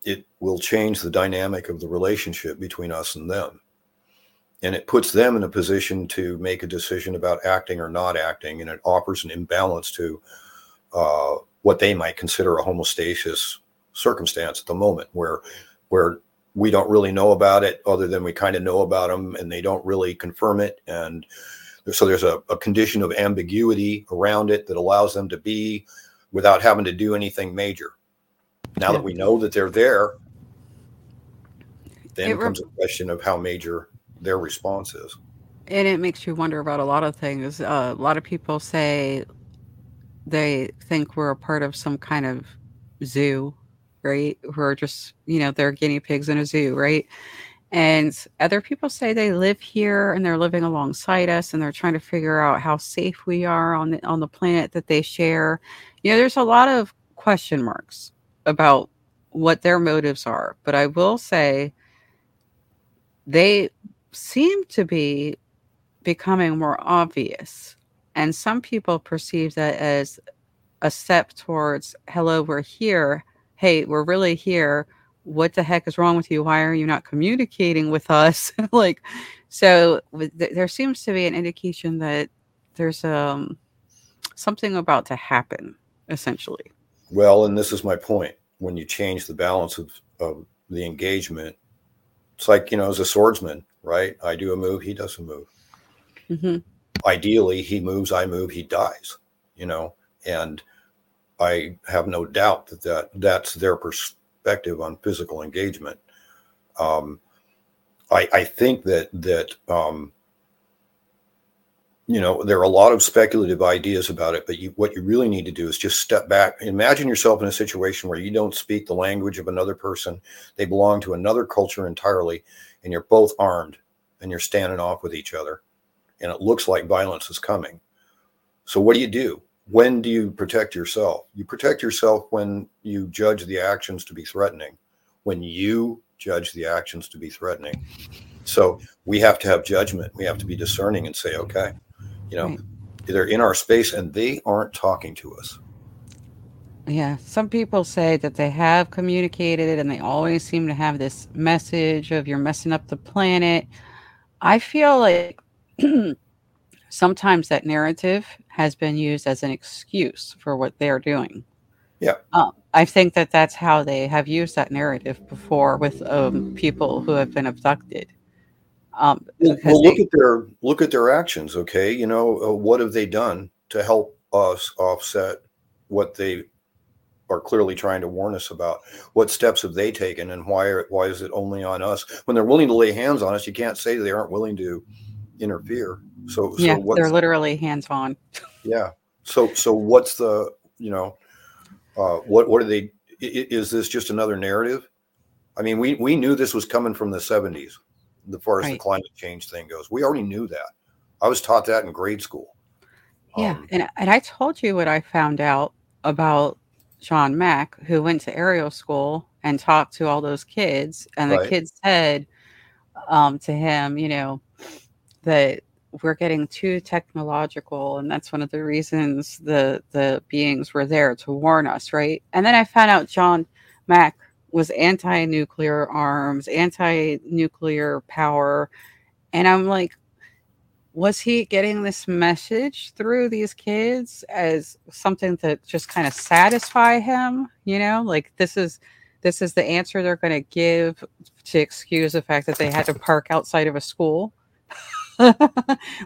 it will change the dynamic of the relationship between us and them. And it puts them in a position to make a decision about acting or not acting. And it offers an imbalance to what they might consider a homeostasis circumstance at the moment where we don't really know about it other than we kind of know about them and they don't really confirm it. And so there's a condition of ambiguity around it that allows them to be without having to do anything major. Now that we know that they're there, then comes a question of how major their response is. And it makes you wonder about a lot of things. A lot of people say they think we're a part of some kind of zoo, right? We're just, you know, they're guinea pigs in a zoo, right? And other people say they live here and they're living alongside us and they're trying to figure out how safe we are on the planet that they share. You know, there's a lot of question marks about what their motives are. But I will say they seem to be becoming more obvious. And some people perceive that as a step towards, hello, we're here. Hey, we're really here. What the heck is wrong with you? Why are you not communicating with us? Like, so there seems to be an indication that there's something about to happen, essentially. Well, and this is my point. When you change the balance of the engagement, it's like, you know, as a swordsman, right? I do a move, he doesn't move. Mm-hmm. Ideally, he moves, I move, he dies, you know, and I have no doubt that's their perspective on physical engagement. I think that you know, there are a lot of speculative ideas about it, but what you really need to do is just step back. Imagine yourself in a situation where you don't speak the language of another person. They belong to another culture entirely, and you're both armed, and you're standing off with each other, and it looks like violence is coming. So what do you do? When do you protect yourself? You protect yourself when you judge the actions to be threatening, when you judge the actions to be threatening. So we have to have judgment. We have to be discerning and say, okay, you know, right. They're in our space and they aren't talking to us. Yeah. Some people say that they have communicated it and they always seem to have this message of you're messing up the planet. I feel like sometimes that narrative has been used as an excuse for what they're doing. Yeah. I think that that's how they have used that narrative before with people who have been abducted. Well, look at their actions. Okay. You know, what have they done to help us offset what they are clearly trying to warn us about? What steps have they taken, and why is it only on us? When they're willing to lay hands on us, you can't say they aren't willing to interfere. So yeah, they're literally hands on. Yeah. So what's the, you know, what are they, is this just another narrative? I mean, we knew this was coming from the 70s, as far as the climate change thing goes. We already knew that. I was taught that in grade school. Yeah. And I told you what I found out about John Mack, who went to aerial school and talked to all those kids. And the kids said to him, you know, that we're getting too technological. And that's one of the reasons the beings were there, to warn us. Right. And then I found out John Mack was anti-nuclear arms, anti-nuclear power. And I'm like, was he getting this message through these kids as something to just kind of satisfy him? You know, like this is the answer they're going to give to excuse the fact that they had to park outside of a school.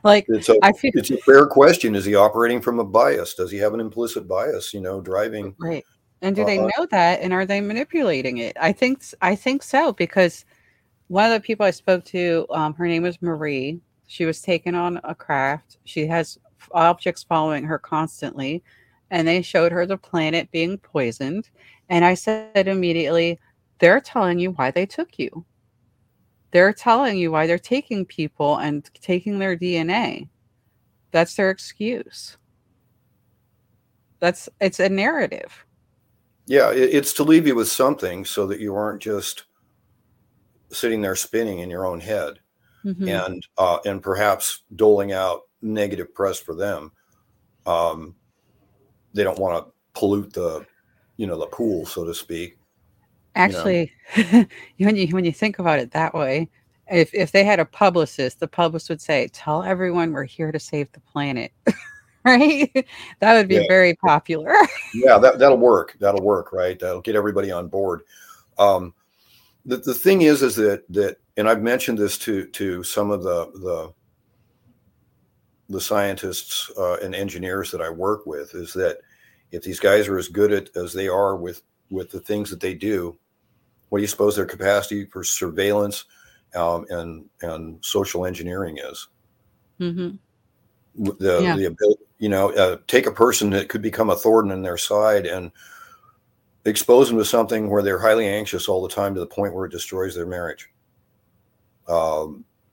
Like, it's a fair question. Is he operating from a bias? Does he have an implicit bias, you know, driving? Right. And do they know that? And are they manipulating it? I think so, because one of the people I spoke to, her name was Marie. She was taken on a craft. She has objects following her constantly. And they showed her the planet being poisoned. And I said immediately, they're telling you why they took you. They're telling you why they're taking people and taking their DNA. That's their excuse. It's a narrative. Yeah, it's to leave you with something so that you aren't just sitting there spinning in your own head. Mm-hmm. And perhaps doling out negative press for them. They don't want to pollute the pool, so to speak. Actually, when you think about it that way, if they had a publicist, the publicist would say, "Tell everyone we're here to save the planet." Right? That would be very popular. Yeah, that'll work. That'll work. Right? That'll get everybody on board. The thing is that. And I've mentioned this to some of the scientists and engineers that I work with, is that if these guys are as good as they are with the things that they do, what do you suppose their capacity for surveillance and social engineering is? Mm-hmm. The ability, you know, take a person that could become a thorn in their side and expose them to something where they're highly anxious all the time to the point where it destroys their marriage.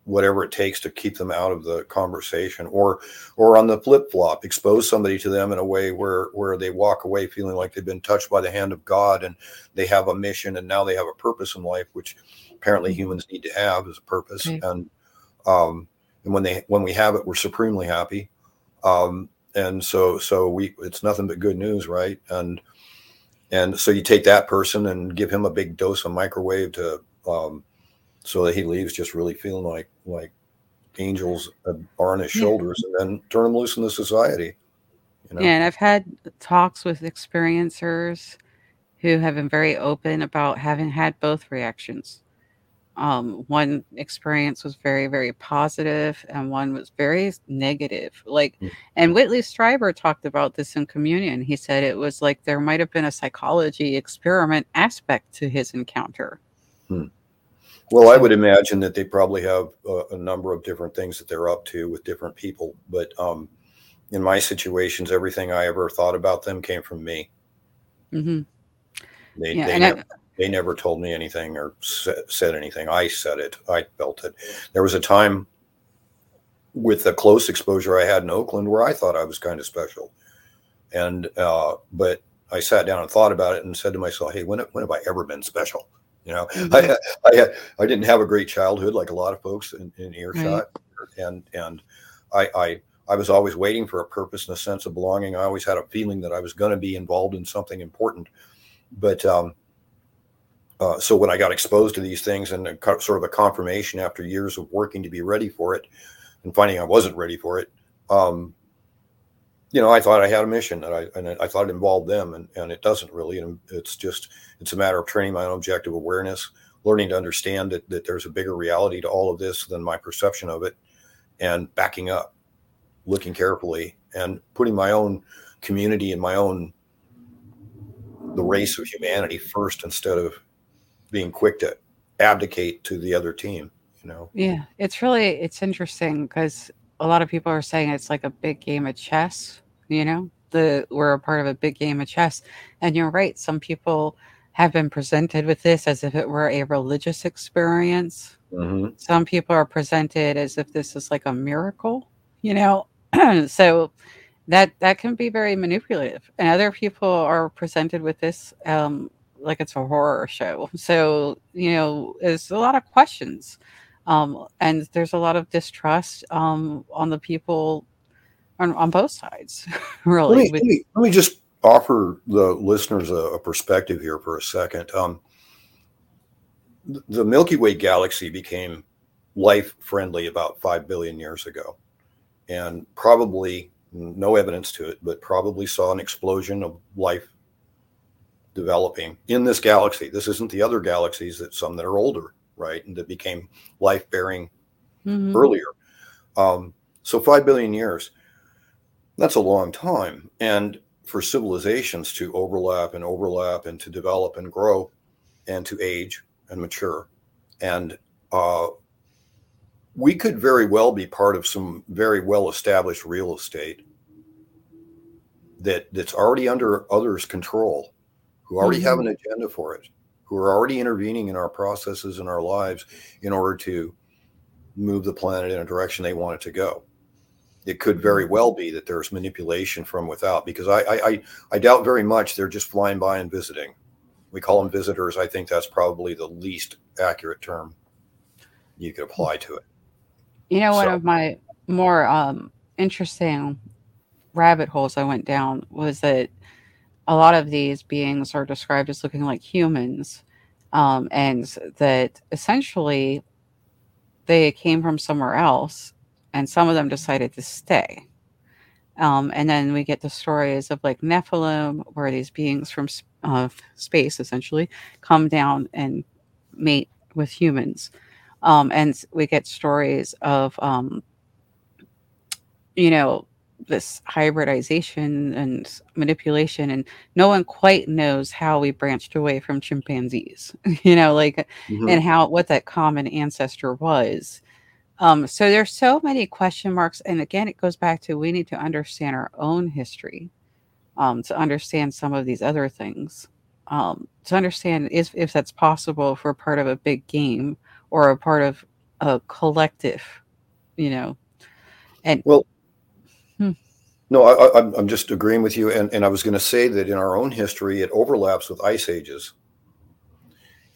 Whatever it takes to keep them out of the conversation, or on the flip-flop, expose somebody to them in a way where they walk away feeling like they've been touched by the hand of God and they have a mission and now they have a purpose in life, which apparently humans need to have as a purpose. Okay. And when we have it, we're supremely happy. And so it's nothing but good news, right? And so you take that person and give him a big dose of microwave to, so that he leaves just really feeling like angels are on his shoulders, and then turn him loose in the society. You know? Yeah, and I've had talks with experiencers who have been very open about having had both reactions. One experience was very, very positive, and one was very negative. And Whitley Strieber talked about this in Communion. He said it was like there might have been a psychology experiment aspect to his encounter. Hmm. Well, I would imagine that they probably have a number of different things that they're up to with different people. But in my situations, everything I ever thought about them came from me. Mm-hmm. They never told me anything or said anything. I said it. I felt it. There was a time with the close exposure I had in Oakland where I thought I was kind of special. But I sat down and thought about it and said to myself, hey, when have I ever been special? You know, I didn't have a great childhood like a lot of folks in earshot, right. and I was always waiting for a purpose and a sense of belonging. I always had a feeling that I was going to be involved in something important. But so when I got exposed to these things and sort of a confirmation after years of working to be ready for it and finding I wasn't ready for it, you know, I thought I had a mission and I thought it involved them. And it doesn't really. And it's a matter of training my own objective awareness, learning to understand that there's a bigger reality to all of this than my perception of it, and backing up, looking carefully, and putting my own community and my own, the race of humanity first, instead of being quick to abdicate to the other team, you know? Yeah. It's interesting because a lot of people are saying it's like a big game of chess, you know, we're a part of a big game of chess. And you're right. Some people have been presented with this as if it were a religious experience. Mm-hmm. Some people are presented as if this is like a miracle, you know? So that can be very manipulative. And other people are presented with this like it's a horror show. So, you know, there's a lot of questions. And there's a lot of distrust on the people on both sides, really. Let me just offer the listeners a perspective here for a second. The Milky Way galaxy became life-friendly about 5 billion years ago, and probably, no evidence to it, but probably saw an explosion of life developing in this galaxy. This isn't the other galaxies, that some that are older, right, and that became life-bearing earlier. So 5 billion years, that's a long time. And for civilizations to overlap and to develop and grow and to age and mature. And we could very well be part of some very well-established real estate that's already under others' control, who already have an agenda for it, who are already intervening in our processes and our lives in order to move the planet in a direction they want it to go. It could very well be that there's manipulation from without, because I doubt very much they're just flying by and visiting. We call them visitors. I think that's probably the least accurate term you could apply to it. You know, one of my more interesting rabbit holes I went down was that a lot of these beings are described as looking like humans, and that essentially they came from somewhere else, and some of them decided to stay. And then we get the stories of like Nephilim, where these beings from space essentially come down and mate with humans. And we get stories of, you know, this hybridization and manipulation, and no one quite knows how we branched away from chimpanzees, you know, like, and what that common ancestor was. So there's so many question marks. And again, it goes back to, we need to understand our own history, to understand some of these other things, to understand if that's possible, if we're part of a big game or a part of a collective, you know. And I'm just agreeing with you. And I was going to say that in our own history, it overlaps with ice ages.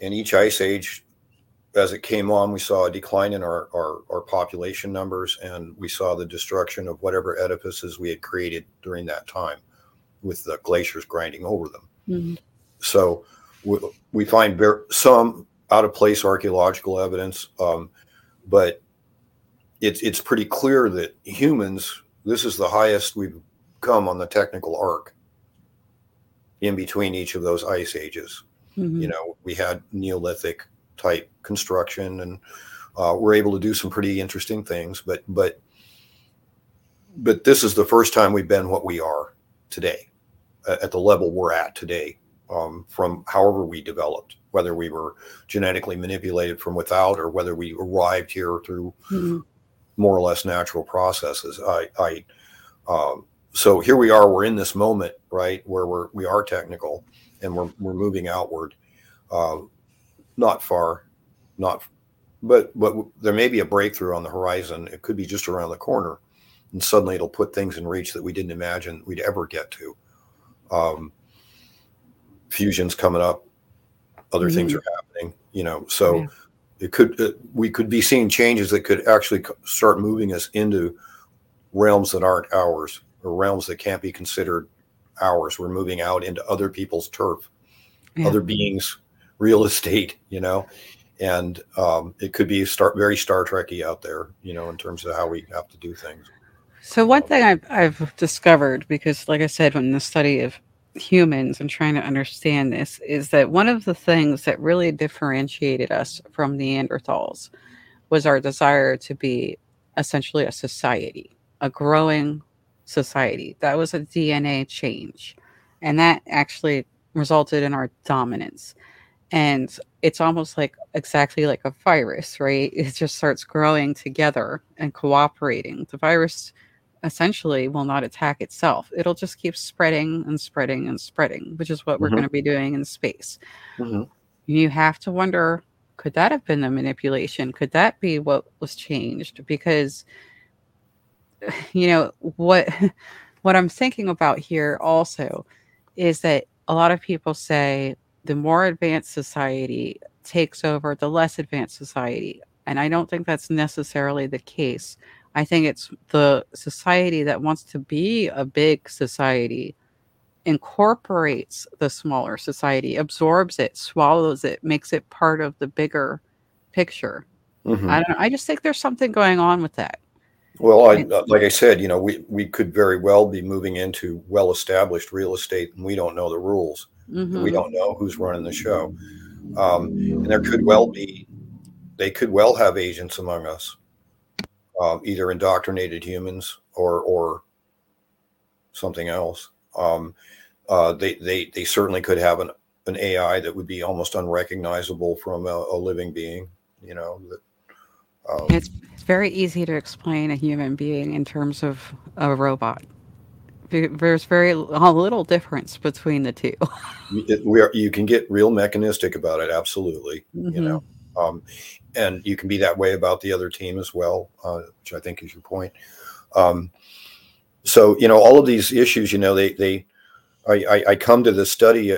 And each ice age, as it came on, we saw a decline in our population numbers, and we saw the destruction of whatever edifices we had created during that time, with the glaciers grinding over them. So we find some out of place archaeological evidence, but it's pretty clear that humans, this is the highest we've come on the technical arc in between each of those ice ages. You know, we had Neolithic type construction, and we're able to do some pretty interesting things, but this is the first time we've been what we are today, at the level we're at today, from however we developed, whether we were genetically manipulated from without, or whether we arrived here through more or less natural processes. So here we are, we're in this moment, right, where we are technical, and we're moving outward, not far, but there may be a breakthrough on the horizon. It could be just around the corner, and suddenly it'll put things in reach that we didn't imagine we'd ever get to. Fusion's coming up. Other things are happening. happening, you know, so it could, we could be seeing changes that could actually start moving us into realms that aren't ours, or realms that can't be considered ours. We're moving out into other people's turf, other beings, real estate, you know, and it could be very Star Trek-y out there, you know, in terms of how we have to do things. So one thing I've discovered, because like I said, when the study of humans and trying to understand this, is that one of the things that really differentiated us from Neanderthals was our desire to be essentially a society, a growing society. That was a DNA change. And that actually resulted in our dominance. And it's almost like exactly like a virus, right? It just starts growing together and cooperating. The virus essentially will not attack itself. It'll just keep spreading and spreading and spreading, which is what we're going to be doing in space. You have to wonder, could that have been the manipulation? Could that be what was changed? Because, you know, what I'm thinking about here also is that a lot of people say the more advanced society takes over the less advanced society. And I don't think that's necessarily the case. I think it's the society that wants to be a big society incorporates the smaller society, absorbs it, swallows it, makes it part of the bigger picture. I don't know. I just think there's something going on with that. Well, like I said, you know, we could very well be moving into well-established real estate, and we don't know the rules. We don't know who's running the show. And there could well be, they could well have agents among us. Either indoctrinated humans or something else. They certainly could have an AI that would be almost unrecognizable from a living being. You know, that, it's very easy to explain a human being in terms of a robot. There's very little difference between the two. You can get real mechanistic about it, absolutely. You know. And you can be that way about the other team as well, which I think is your point. So, you know, all of these issues, you know, I come to this study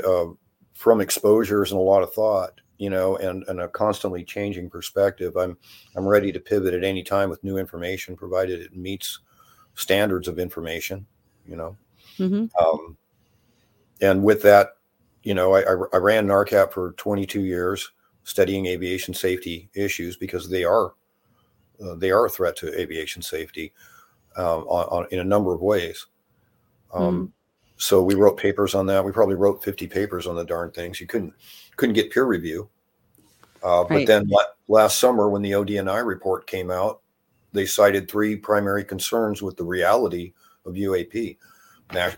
from exposures and a lot of thought, you know, and a constantly changing perspective. I'm ready to pivot at any time with new information, provided it meets standards of information, you know. And with that, you know, I ran NARCAP for 22 years. Studying aviation safety issues, because they are a threat to aviation safety in a number of ways. So we wrote papers on that. We probably wrote 50 papers on the darn things. You couldn't get peer review. But then last summer, when the ODNI report came out, they cited three primary concerns with the reality of UAP: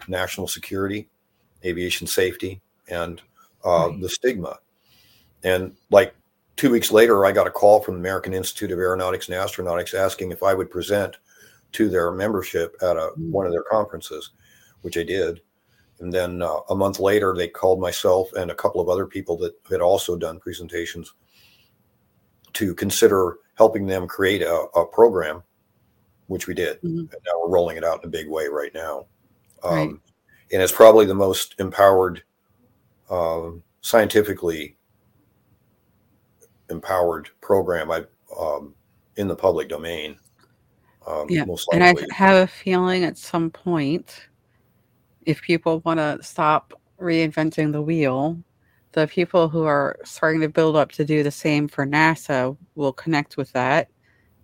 national security, aviation safety, and the stigma. And like 2 weeks later, I got a call from the American Institute of Aeronautics and Astronautics asking if I would present to their membership at one of their conferences, which I did. And then a month later, they called myself and a couple of other people that had also done presentations to consider helping them create a program, which we did. And now we're rolling it out in a big way right now. And it's probably the most empowered, scientifically empowered program in the public domain. Most likely. And I have a feeling at some point, if people want to stop reinventing the wheel, the people who are starting to build up to do the same for NASA will connect with that.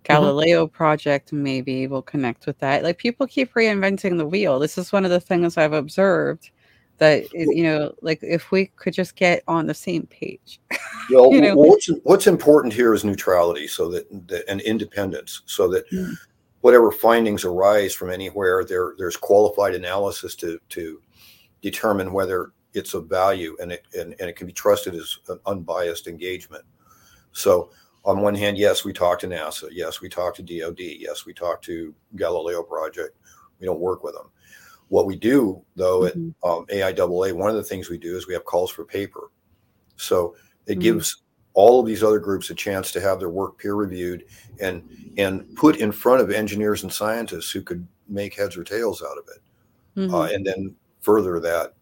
Galileo Project maybe will connect with that. Like, people keep reinventing the wheel. This is one of the things I've observed. That, you know, like, if we could just get on the same page. Well, you know? What's important here is neutrality, so that and independence, so that whatever findings arise from anywhere, there's qualified analysis to determine whether it's of value, and it can be trusted as an unbiased engagement. So on one hand, yes, we talk to NASA. Yes, we talk to DOD. Yes, we talk to Galileo Project. We don't work with them. What we do, though, at AIAA, one of the things we do is we have calls for paper. So it gives all of these other groups a chance to have their work peer reviewed and put in front of engineers and scientists who could make heads or tails out of it. And then further that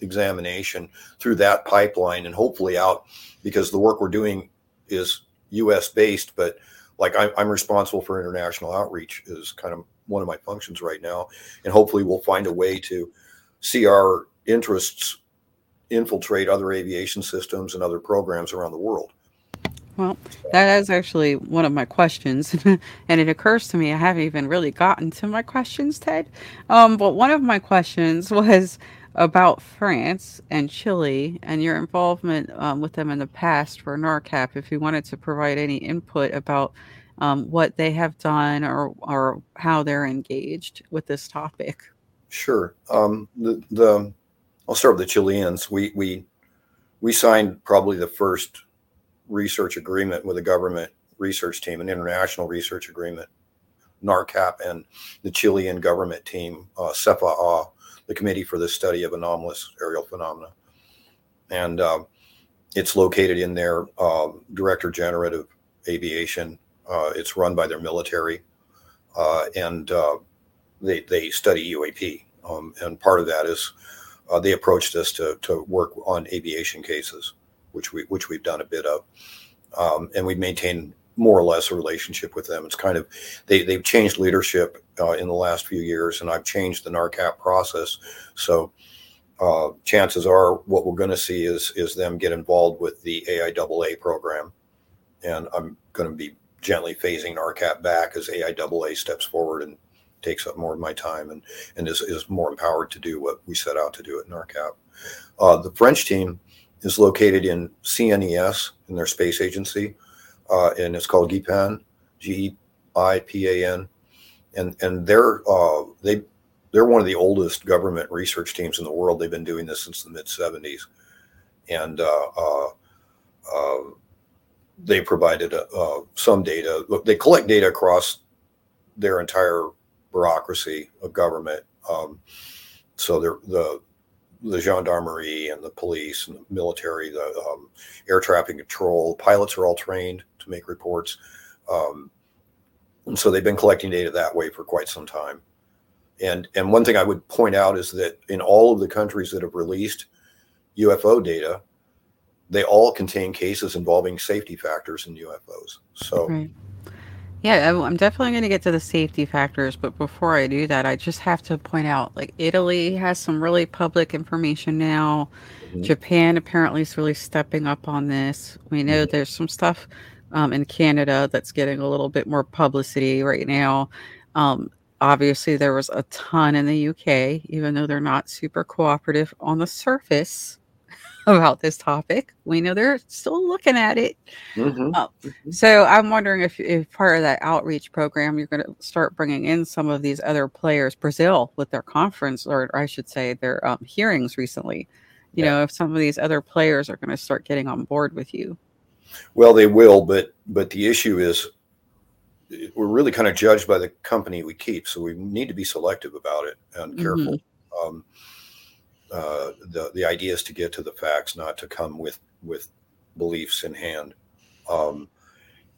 examination through that pipeline and hopefully out, because the work we're doing is U.S. based, but like I'm responsible for international outreach is kind of one of my functions right now. And hopefully we'll find a way to see our interests infiltrate other aviation systems and other programs around the world. Well, that is actually one of my questions, and it occurs to me I haven't even really gotten to my questions, Ted. But one of my questions was about France and Chile and your involvement with them in the past for NARCAP, if you wanted to provide any input about what they have done or how they're engaged with this topic. Sure. I'll start with the Chileans. We signed probably the first research agreement with a government research team, an international research agreement, NARCAP and the Chilean government team, CEPAA, the Committee for the Study of Anomalous Aerial Phenomena. And it's located in their Director Generate of Aviation. It's run by their military, and they study UAP. And part of that is they approached us to work on aviation cases, which we've done a bit of, and we've maintained more or less a relationship with them. It's kind of, they've changed leadership in the last few years, and I've changed the NARCAP process. So chances are what we're going to see is them get involved with the AIAA program. And I'm going to be gently phasing NARCAP back as AIAA steps forward and takes up more of my time and is more empowered to do what we set out to do at NARCAP. The French team is located in CNES, in their space agency, and it's called GIPAN, G-E-I-P-A-N, and they're one of the oldest government research teams in the world. They've been doing this since the mid '70s, and they provided some data. Look, they collect data across their entire bureaucracy of government, so they're the gendarmerie and the police and the military, the air traffic control, pilots are all trained to make reports. And so they've been collecting data that way for quite some time. And one thing I would point out is that in all of the countries that have released UFO data, they all contain cases involving safety factors in UFOs. So. Right. Yeah, I'm definitely going to get to the safety factors, but before I do that, I just have to point out, like, Italy has some really public information now. Mm-hmm. Japan apparently is really stepping up on this. We know there's some stuff in Canada that's getting a little bit more publicity right now. Obviously, there was a ton in the UK, even though they're not super cooperative on the surface about this topic. We know they're still looking at it. Mm-hmm. So I'm wondering if part of that outreach program, you're going to start bringing in some of these other players, Brazil with their conference, or I should say their hearings recently, you know, if some of these other players are going to start getting on board with you. Well, they will, but the issue is we're really kind of judged by the company we keep. So we need to be selective about it and careful. Mm-hmm. The idea is to get to the facts, not to come with beliefs in hand.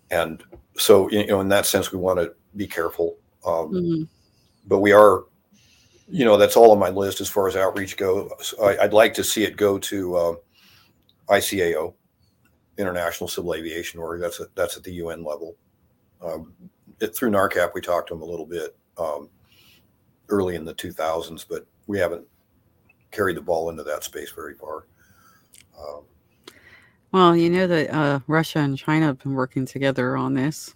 And so, you know, in that sense, we want to be careful. But we are, you know, that's all on my list as far as outreach goes. I'd like to see it go to ICAO, International Civil Aviation Org. That's at the UN level. Through NARCAP, we talked to them a little bit early in the 2000s, but we haven't carry the ball into that space very far. Well, you know that Russia and China have been working together on this.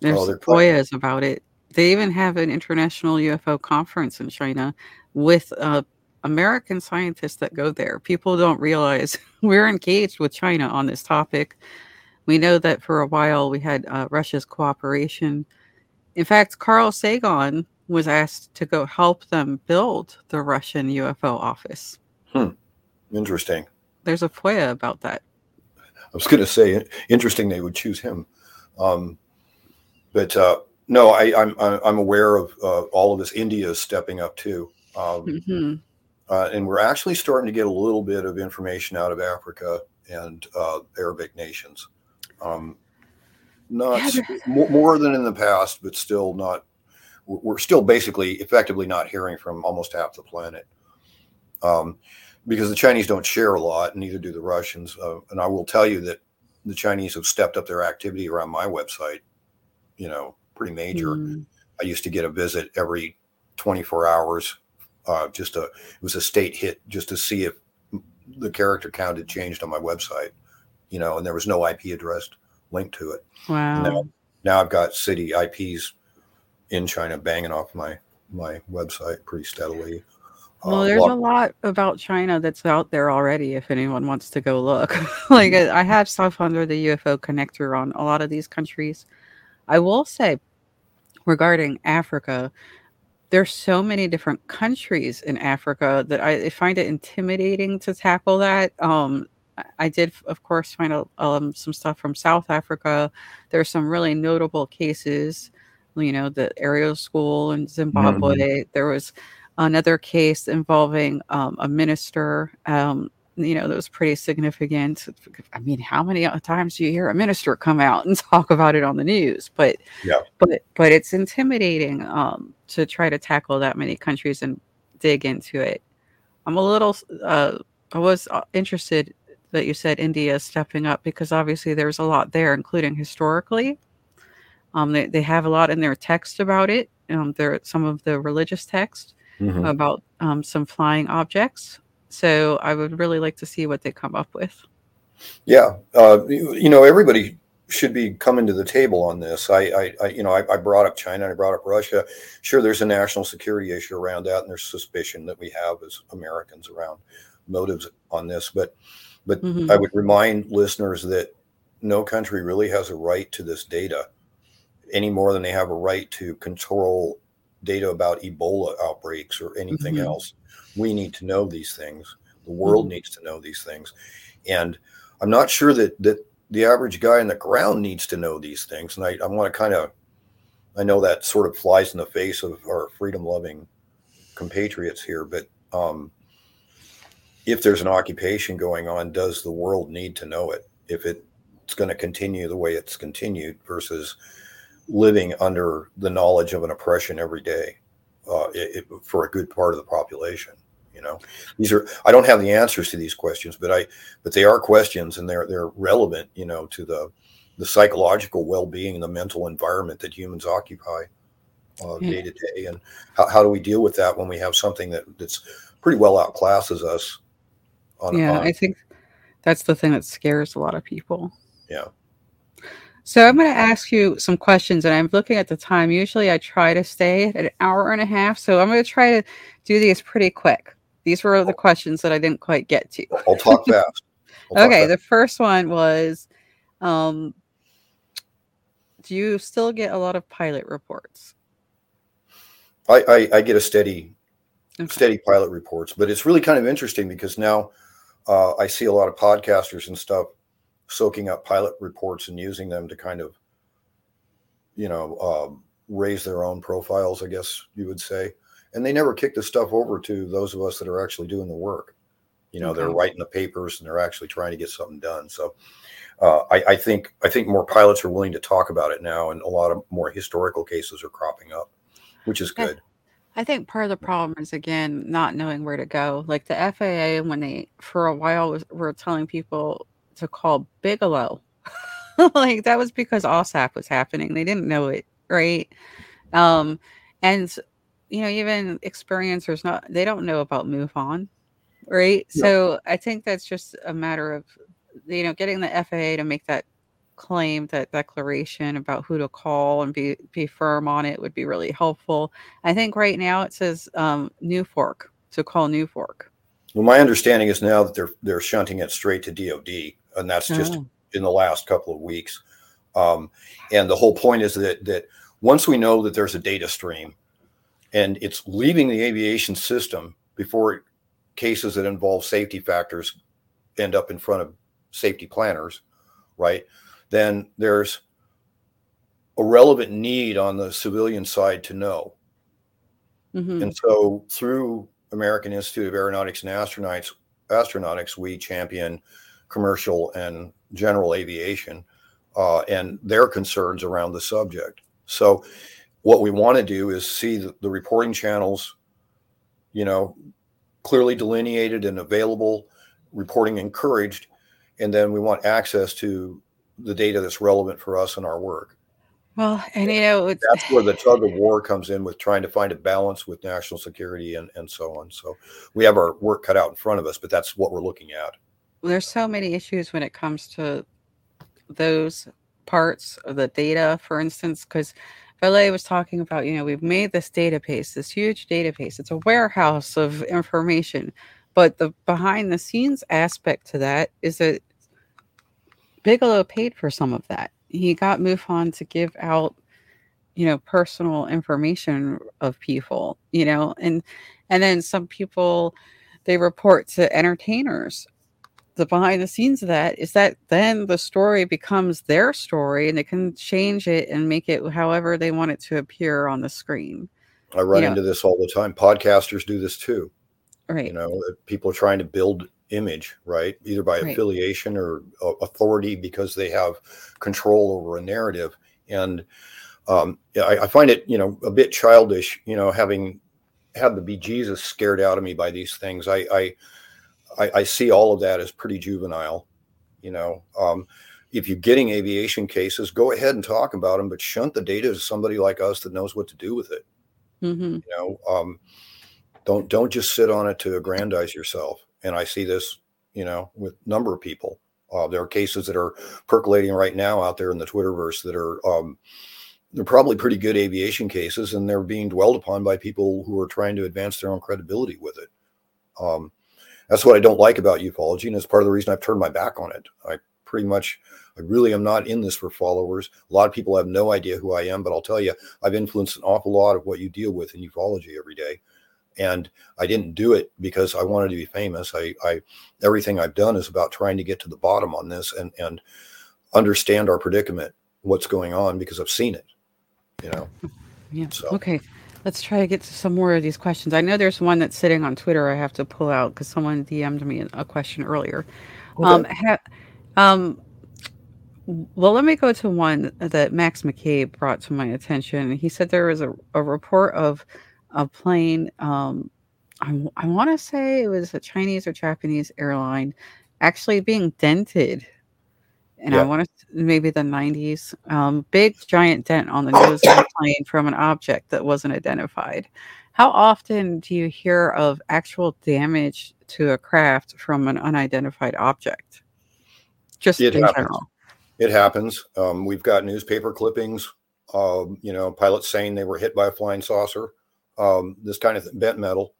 There's FOIAs about it. They even have an international UFO conference in China with American scientists that go there. People don't realize we're engaged with China on this topic. We know that for a while we had Russia's cooperation. In fact, Carl Sagan was asked to go help them build the Russian UFO office. Interesting. There's a FOIA about that. I was going to say, interesting they would choose him. I'm aware of all of this. India is stepping up too. And we're actually starting to get a little bit of information out of Africa and Arabic nations. More than in the past, but still not. We're still basically effectively not hearing from almost half the planet. because the Chinese don't share a lot, and neither do the Russians. And I will tell you that the Chinese have stepped up their activity around my website, you know, pretty major. Mm. I used to get a visit every 24 hours. It was a state hit just to see if the character count had changed on my website, you know, and there was no IP address linked to it. Wow. Now I've got city IPs in China banging off my website pretty steadily. Well, there's a lot about China that's out there already if anyone wants to go look. Like, I have stuff under the UFO connector on a lot of these countries. I will say, regarding Africa, there's so many different countries in Africa that I find it intimidating to tackle that. I did, of course, find some stuff from South Africa. There's some really notable cases, you know, the Ariel School in Zimbabwe. Mm-hmm. There was another case involving a minister, you know, that was pretty significant. I mean, how many times do you hear a minister come out and talk about it on the news? But yeah. But it's intimidating to try to tackle that many countries and dig into it. I'm a little, I was interested that you said India is stepping up, because obviously there's a lot there, including historically. They have a lot in their text about it. There some of the religious text. Mm-hmm. About some flying objects. So I would really like to see what they come up with. Yeah. You know, everybody should be coming to the table on this. I brought up China and I brought up Russia. Sure, there's a national security issue around that, and there's suspicion that we have as Americans around motives on this. But mm-hmm. I would remind listeners that no country really has a right to this data any more than they have a right to control data about Ebola outbreaks or anything mm-hmm. else. We need to know these things. The world mm-hmm. needs to know these things. And I'm not sure that the average guy on the ground needs to know these things. And I want to I know that sort of flies in the face of our freedom-loving compatriots here, but if there's an occupation going on, does the world need to know it? If it's going to continue the way it's continued versus living under the knowledge of an oppression every day for a good part of the population, you know, I don't have the answers to these questions, but they are questions, and they're relevant, you know, to the psychological well-being and the mental environment that humans occupy day to day. And how do we deal with that when we have something that's pretty well outclasses us? I think that's the thing that scares a lot of people. Yeah. So I'm going to ask you some questions, and I'm looking at the time. Usually I try to stay at an hour and a half, so I'm going to try to do these pretty quick. These were the questions that I didn't quite get to. I'll talk fast. Okay, the first one was, do you still get a lot of pilot reports? I get a steady pilot reports, but it's really kind of interesting because now I see a lot of podcasters and stuff soaking up pilot reports and using them to kind of, you know, raise their own profiles, I guess you would say. And they never kick the stuff over to those of us that are actually doing the work. You know, okay. They're writing the papers and they're actually trying to get something done. So I think more pilots are willing to talk about it now, and a lot of more historical cases are cropping up, which is good. I think part of the problem is, again, not knowing where to go. Like the FAA, when they, for a while, were telling people to call Bigelow. Like that was because OSAP was happening. They didn't know it, right? And you know, even experiencers they don't know about MUFON, right? Yeah. So I think that's just a matter of, you know, getting the FAA to make that claim, that declaration about who to call, and be firm on it would be really helpful. I think right now it says New Fork, so call New Fork. Well, my understanding is now that they're shunting it straight to DOD, and that's just in the last couple of weeks. And the whole point is that once we know that there's a data stream and it's leaving the aviation system before cases that involve safety factors end up in front of safety planners, right? Then there's a relevant need on the civilian side to know. Mm-hmm. And so through American Institute of Aeronautics and Astronautics, we champion commercial and general aviation and their concerns around the subject. So what we want to do is see the reporting channels, you know, clearly delineated and available, reporting encouraged, and then we want access to the data that's relevant for us in our work. Well, and you know, it's, that's where the tug of war comes in with trying to find a balance with national security and so on. So we have our work cut out in front of us, but that's what we're looking at. There's so many issues when it comes to those parts of the data, for instance, because LA was talking about, you know, we've made this database, this huge database. It's a warehouse of information, but the behind the scenes aspect to that is that Bigelow paid for some of that. He got MUFON to give out, you know, personal information of people, you know, and then some people, they report to entertainers. The behind the scenes of that is that then the story becomes their story and they can change it and make it however they want it to appear on the screen. I run into this all the time. Podcasters do this too. Right. You know, people are trying to build image, right? Either by affiliation or authority because they have control over a narrative. And I find it, you know, a bit childish, you know, having had the bejesus scared out of me by these things. I see all of that as pretty juvenile, you know. If you're getting aviation cases, go ahead and talk about them, but shunt the data to somebody like us that knows what to do with it. Mm-hmm. You know, don't just sit on it to aggrandize yourself. And I see this, you know, with a number of people. There are cases that are percolating right now out there in the Twitterverse that are they're probably pretty good aviation cases, and they're being dwelled upon by people who are trying to advance their own credibility with it. That's what I don't like about ufology, and it's part of the reason I've turned my back on it. I really am not in this for followers. A lot of people have no idea who I am, but I'll tell you, I've influenced an awful lot of what you deal with in ufology every day. And I didn't do it because I wanted to be famous. Everything I've done is about trying to get to the bottom on this and understand our predicament, what's going on, because I've seen it, you know? Yeah. So. Okay. Let's try to get to some more of these questions. I know there's one that's sitting on Twitter I have to pull out because someone DM'd me a question earlier. Okay. Well, let me go to one that Max McCabe brought to my attention. He said there was a report of a plane. I want to say it was a Chinese or Japanese airline actually being dented. And I want to maybe the 90s, big giant dent on the nose of the plane from an object that wasn't identified. How often do you hear of actual damage to a craft from an unidentified object? Just in general. It happens. We've got newspaper clippings, you know, pilots saying they were hit by a flying saucer, this kind of bent metal.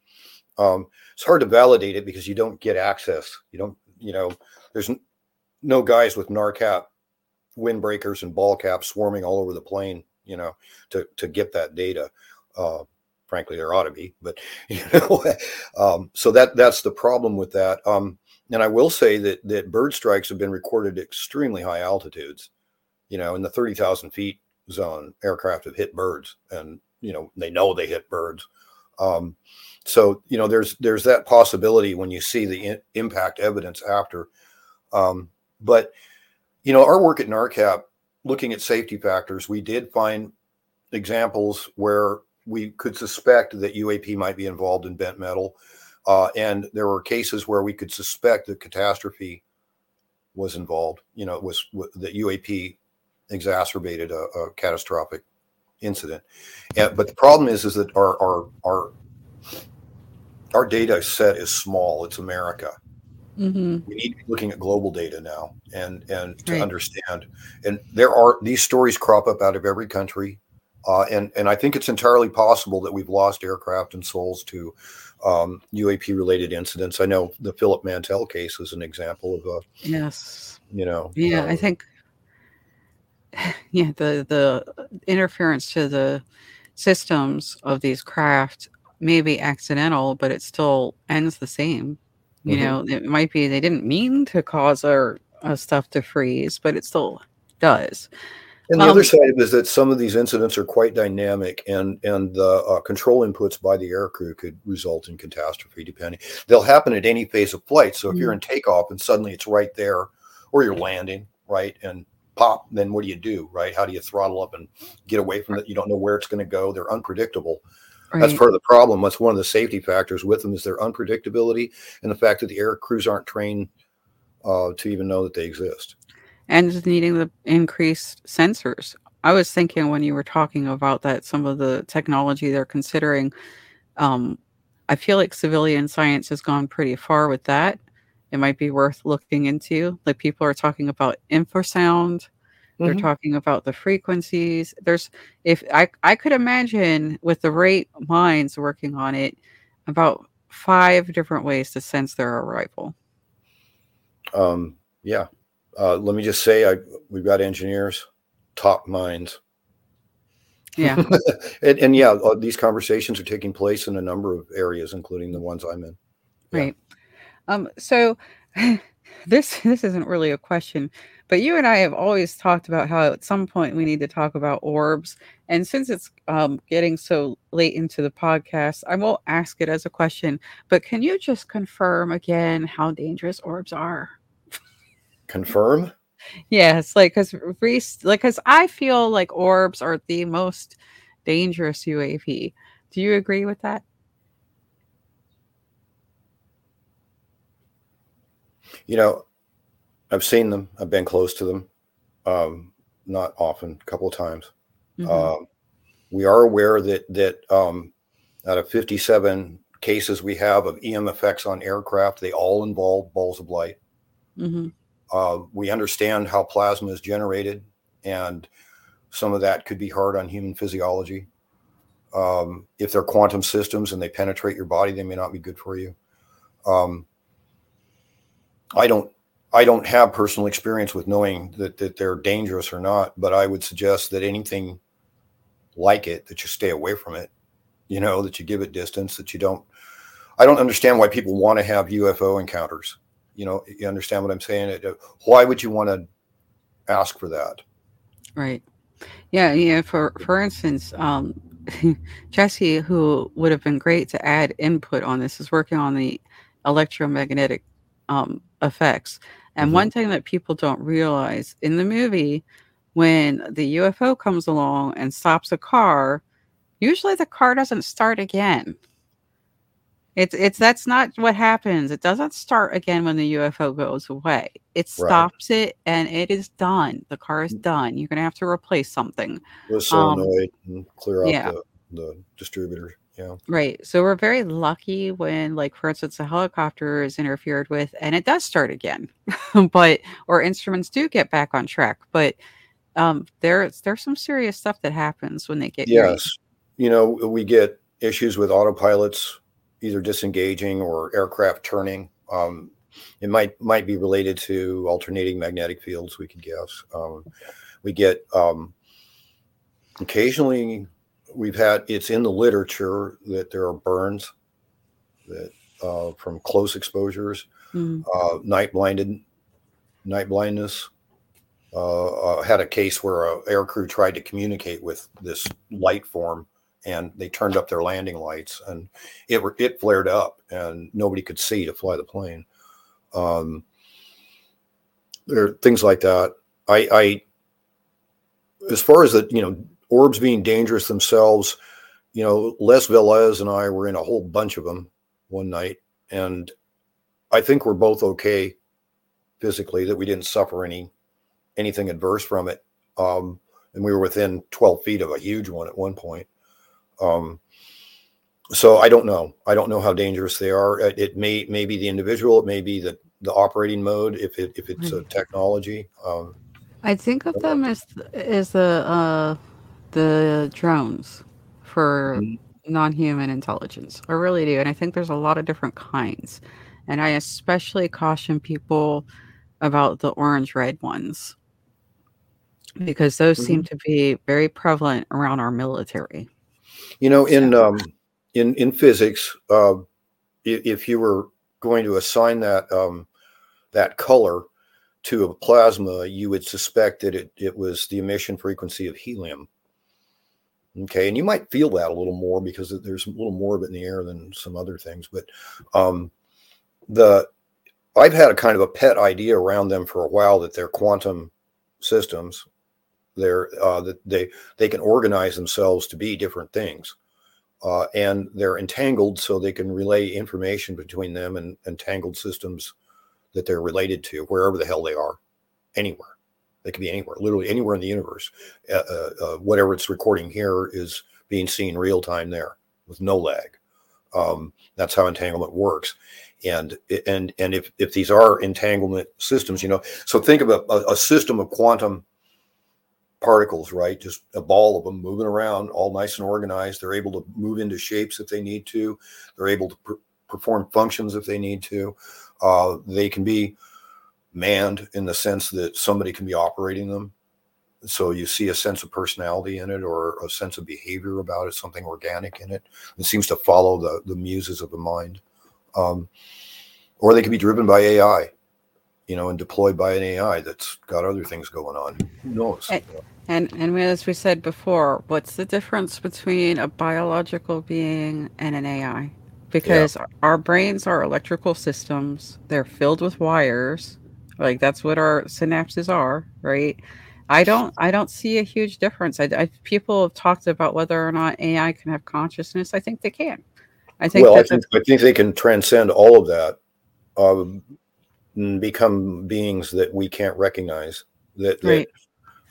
It's hard to validate it because you don't get access. You don't, you know, there's no guys with NARCAP windbreakers and ball caps swarming all over the plane, you know, to get that data. Frankly, there ought to be, but you know, so that's the problem with that. And I will say that bird strikes have been recorded at extremely high altitudes, you know, in the 30,000 feet zone. Aircraft have hit birds, and you know they hit birds. So you know, there's that possibility when you see the impact evidence after. But, you know, our work at NARCAP, looking at safety factors, we did find examples where we could suspect that UAP might be involved in bent metal. And there were cases where we could suspect that catastrophe was involved, you know, that UAP exacerbated a catastrophic incident. But the problem is that our data set is small. It's America. Mm-hmm. We need to be looking at global data now and to understand. And there are these stories crop up out of every country. And I think it's entirely possible that we've lost aircraft and souls to UAP-related incidents. I know the Philip Mantell case is an example of yes. You know. Yeah, I think the interference to the systems of these craft may be accidental, but it still ends the same. You know, it might be they didn't mean to cause our stuff to freeze, but it still does. And the other side is that some of these incidents are quite dynamic, and the control inputs by the aircrew could result in catastrophe. Depending, they'll happen at any phase of flight. So if you're in takeoff and suddenly it's right there, or you're landing, right, and pop, then what do you do, right? How do you throttle up and get away from it? You don't know where it's going to go. They're unpredictable. Right. That's part of the problem. That's one of the safety factors with them is their unpredictability and the fact that the air crews aren't trained to even know that they exist. And just needing the increased sensors. I was thinking when you were talking about that, some of the technology they're considering, I feel like civilian science has gone pretty far with that. It might be worth looking into. Like people are talking about infrasound. Mm-hmm. They're talking about the frequencies. There's, if I could imagine with the right minds working on it, about 5 different ways to sense their arrival. Yeah. Let me just say, we've got engineers, top minds. Yeah. and yeah, these conversations are taking place in a number of areas, including the ones I'm in. Yeah. Right. So this isn't really a question, but you and I have always talked about how at some point we need to talk about orbs. And since it's getting so late into the podcast, I won't ask it as a question, but can you just confirm again how dangerous orbs are? Confirm? Yes. Like, because I feel like orbs are the most dangerous UAP. Do you agree with that? You know, I've seen them. I've been close to them. Not often, a couple of times. Mm-hmm. We are aware that out of 57 cases we have of EM effects on aircraft, they all involve balls of light. Mm-hmm. We understand how plasma is generated, and some of that could be hard on human physiology. If they're quantum systems and they penetrate your body, they may not be good for you. I don't have personal experience with knowing that they're dangerous or not, but I would suggest that anything like it, that you stay away from it, you know, that you give it distance, that you don't. I don't understand why people want to have UFO encounters. You know, you understand what I'm saying? Why would you want to ask for that? Right. Yeah. For instance, Jesse, who would have been great to add input on this, is working on the electromagnetic effects. And mm-hmm. One thing that people don't realize in the movie, when the UFO comes along and stops a car, usually the car doesn't start again. It's that's not what happens. It doesn't start again when the UFO goes away. It stops it, and it is done. The car is done. You're going to have to replace something. We're so annoyed and clear off the distributor. Yeah. Right. So we're very lucky when, like, for instance, a helicopter is interfered with and it does start again, or instruments do get back on track. But there's some serious stuff that happens when they get. Yes. Ready. You know, we get issues with autopilots either disengaging or aircraft turning. It might be related to alternating magnetic fields. We could guess. We get occasionally. We've had, it's in the literature that there are burns that from close exposures, mm-hmm. night blindness. Had a case where an aircrew tried to communicate with this light form, and they turned up their landing lights, and it flared up, and nobody could see to fly the plane. There are things like that. I as far as the, you know, orbs being dangerous themselves, you know, Les Velez and I were in a whole bunch of them one night, and I think we're both okay physically, that we didn't suffer anything adverse from it. And we were within 12 feet of a huge one at one point. So I don't know. I don't know how dangerous they are. It may be the individual. It may be the operating mode, if it's a technology. I think of them as the drones for non-human intelligence. I really do. And I think there's a lot of different kinds. And I especially caution people about the orange-red ones, because those mm-hmm. seem to be very prevalent around our military. You know, in physics, if you were going to assign that color to a plasma, you would suspect that it was the emission frequency of helium. Okay, and you might feel that a little more because there's a little more of it in the air than some other things. But I've had a kind of a pet idea around them for a while that they're quantum systems. That they can organize themselves to be different things. and they're entangled, so they can relay information between them and entangled systems that they're related to, wherever the hell they are, anywhere. They could be anywhere, literally anywhere in the universe. Whatever it's recording here is being seen real time there with no lag. That's how entanglement works. And if these are entanglement systems, you know, so think of a system of quantum particles, right? Just a ball of them moving around, all nice and organized. They're able to move into shapes if they need to. They're able to perform functions if they need to. They can be manned in the sense that somebody can be operating them. So you see a sense of personality in it, or a sense of behavior about it, something organic in it. It seems to follow the muses of the mind. Or they can be driven by AI, you know, and deployed by an AI that's got other things going on. Who knows? And as we said before, what's the difference between a biological being and an AI? Because our brains are electrical systems. They're filled with wires. Like, that's what our synapses are, right? I don't see a huge difference. People have talked about whether or not AI can have consciousness. I think they can. I think they can transcend all of that, and become beings that we can't recognize. Right.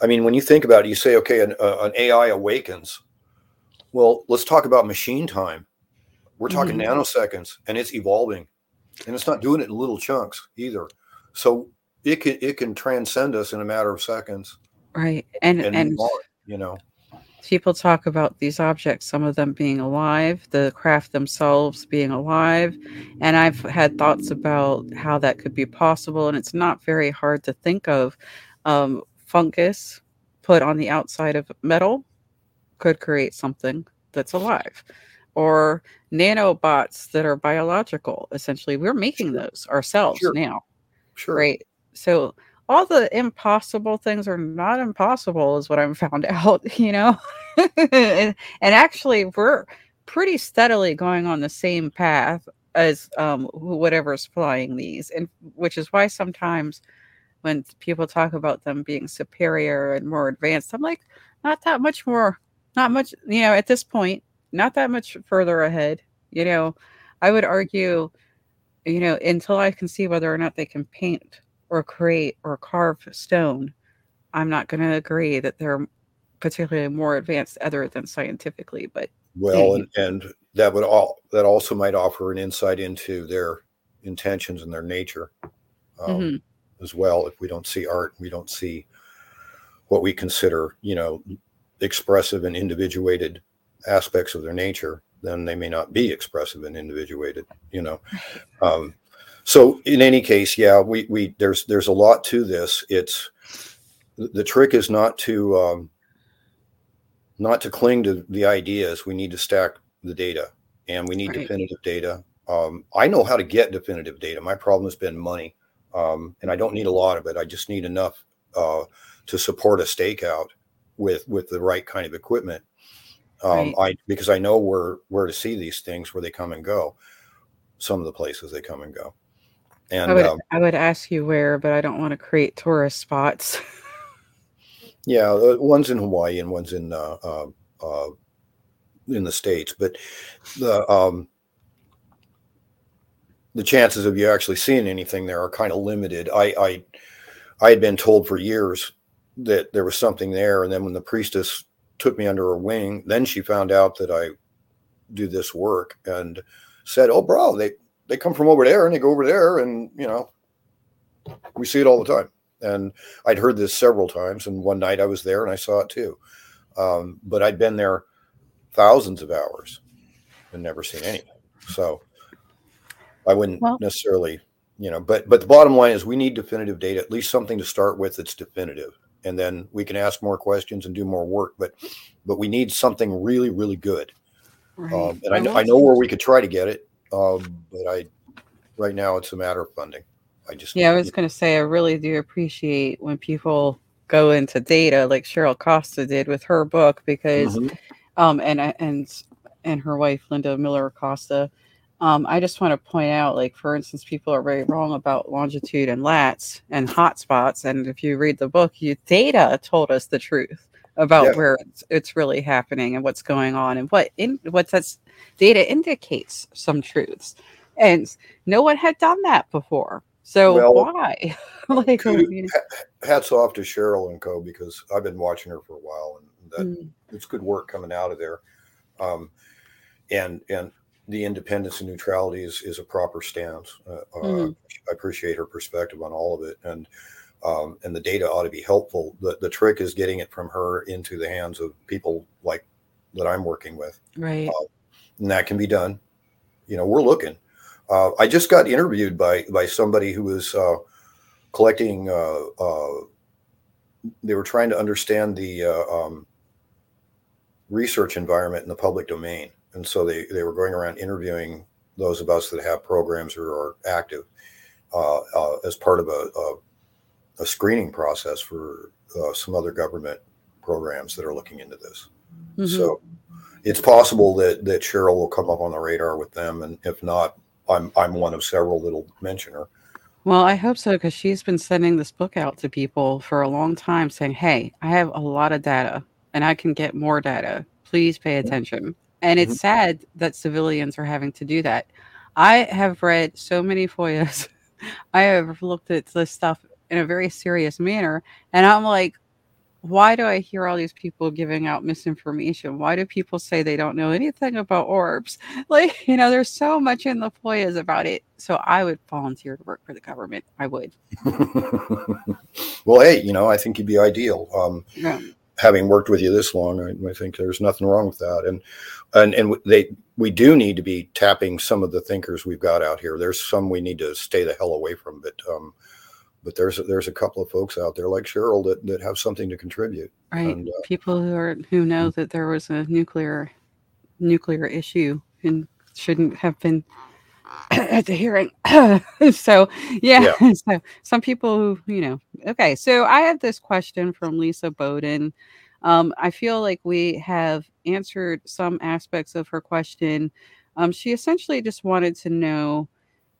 I mean, when you think about it, you say, okay, an AI awakens. Well, let's talk about machine time. We're talking nanoseconds, and it's evolving, and it's not doing it in little chunks either. So it can transcend us in a matter of seconds. Right. And you know, people talk about these objects, some of them being alive, the craft themselves being alive. And I've had thoughts about how that could be possible. And it's not very hard to think of. Fungus put on the outside of metal could create something that's alive. Or nanobots that are biological, essentially. We're making those ourselves now. Sure. Right. So all the impossible things are not impossible, is what I've found out, you know. and actually, we're pretty steadily going on the same path as whatever's flying these, and which is why sometimes when people talk about them being superior and more advanced, I'm like, not that much more, not much, you know, at this point, not that much further ahead, you know. I would argue, you know, until I can see whether or not they can paint or create or carve stone, I'm not going to agree that they're particularly more advanced other than scientifically. But well, and that would also might offer an insight into their intentions and their nature as well. If we don't see art, we don't see what we consider, you know, expressive and individuated aspects of their nature, then they may not be expressive and individuated, you know. So in any case, we there's a lot to this. It's the trick is not to cling to the ideas. We need to stack the data, and we need definitive data. I know how to get definitive data. My problem has been money, and I don't need a lot of it. I just need enough to support a stakeout with the right kind of equipment. Because I know where to see these things, where they come and go, some of the places they come and go. And I would ask you where, but I don't want to create tourist spots. One's in Hawaii and one's in the States, but the chances of you actually seeing anything there are kind of limited. I had been told for years that there was something there, and then when the priestess took me under her wing, then she found out that I do this work and said, "Oh, bro, they come from over there and they go over there, and you know, we see it all the time." And I'd heard this several times, and one night I was there and I saw it too. But I'd been there thousands of hours and never seen anything, so I wouldn't necessarily, you know. But the bottom line is we need definitive data, at least something to start with that's definitive. And then we can ask more questions and do more work, but we need something really, really good. Right. And I know where we could try to get it, but right now it's a matter of funding. I was going to say, I really do appreciate when people go into data like Cheryl Costa did with her book, because, and her wife, Linda Miller Costa. I just want to point out, like, for instance, people are very wrong about longitude and lats and hotspots. And if you read the book, data told us the truth. about where it's really happening and what's going on and what that data indicates some truths. And no one had done that before. So why? Like, hats off to Cheryl and co, because I've been watching her for a while, and that, it's good work coming out of there. And the independence and neutrality is a proper stance. I appreciate her perspective on all of it. And the data ought to be helpful. The trick is getting it from her into the hands of people like that I'm working with. Right. And that can be done. You know, we're looking. I just got interviewed by somebody who was collecting. They were trying to understand the research environment in the public domain. And so they were going around interviewing those of us that have programs or are active as part of a screening process for some other government programs that are looking into this. Mm-hmm. So it's possible that Cheryl will come up on the radar with them. And if not, I'm one of several that'll mention her. Well, I hope so, because she's been sending this book out to people for a long time saying, hey, I have a lot of data and I can get more data. Please pay attention. And it's sad that civilians are having to do that. I have read so many FOIAs. I have looked at this stuff in a very serious manner. And I'm like, why do I hear all these people giving out misinformation? Why do people say they don't know anything about orbs? Like, you know, there's so much in the FOIAs about it. So I would volunteer to work for the government. I would. Well, hey, you know, I think you'd be ideal. Having worked with you this long, I think there's nothing wrong with that. And we do need to be tapping some of the thinkers we've got out here. There's some we need to stay the hell away from, but there's a couple of folks out there like Cheryl that have something to contribute. Right, and, people who know that there was a nuclear issue and shouldn't have been at the hearing. So some people who, you know. Okay, so I have this question from Lisa Bowden. I feel like we have answered some aspects of her question. She essentially just wanted to know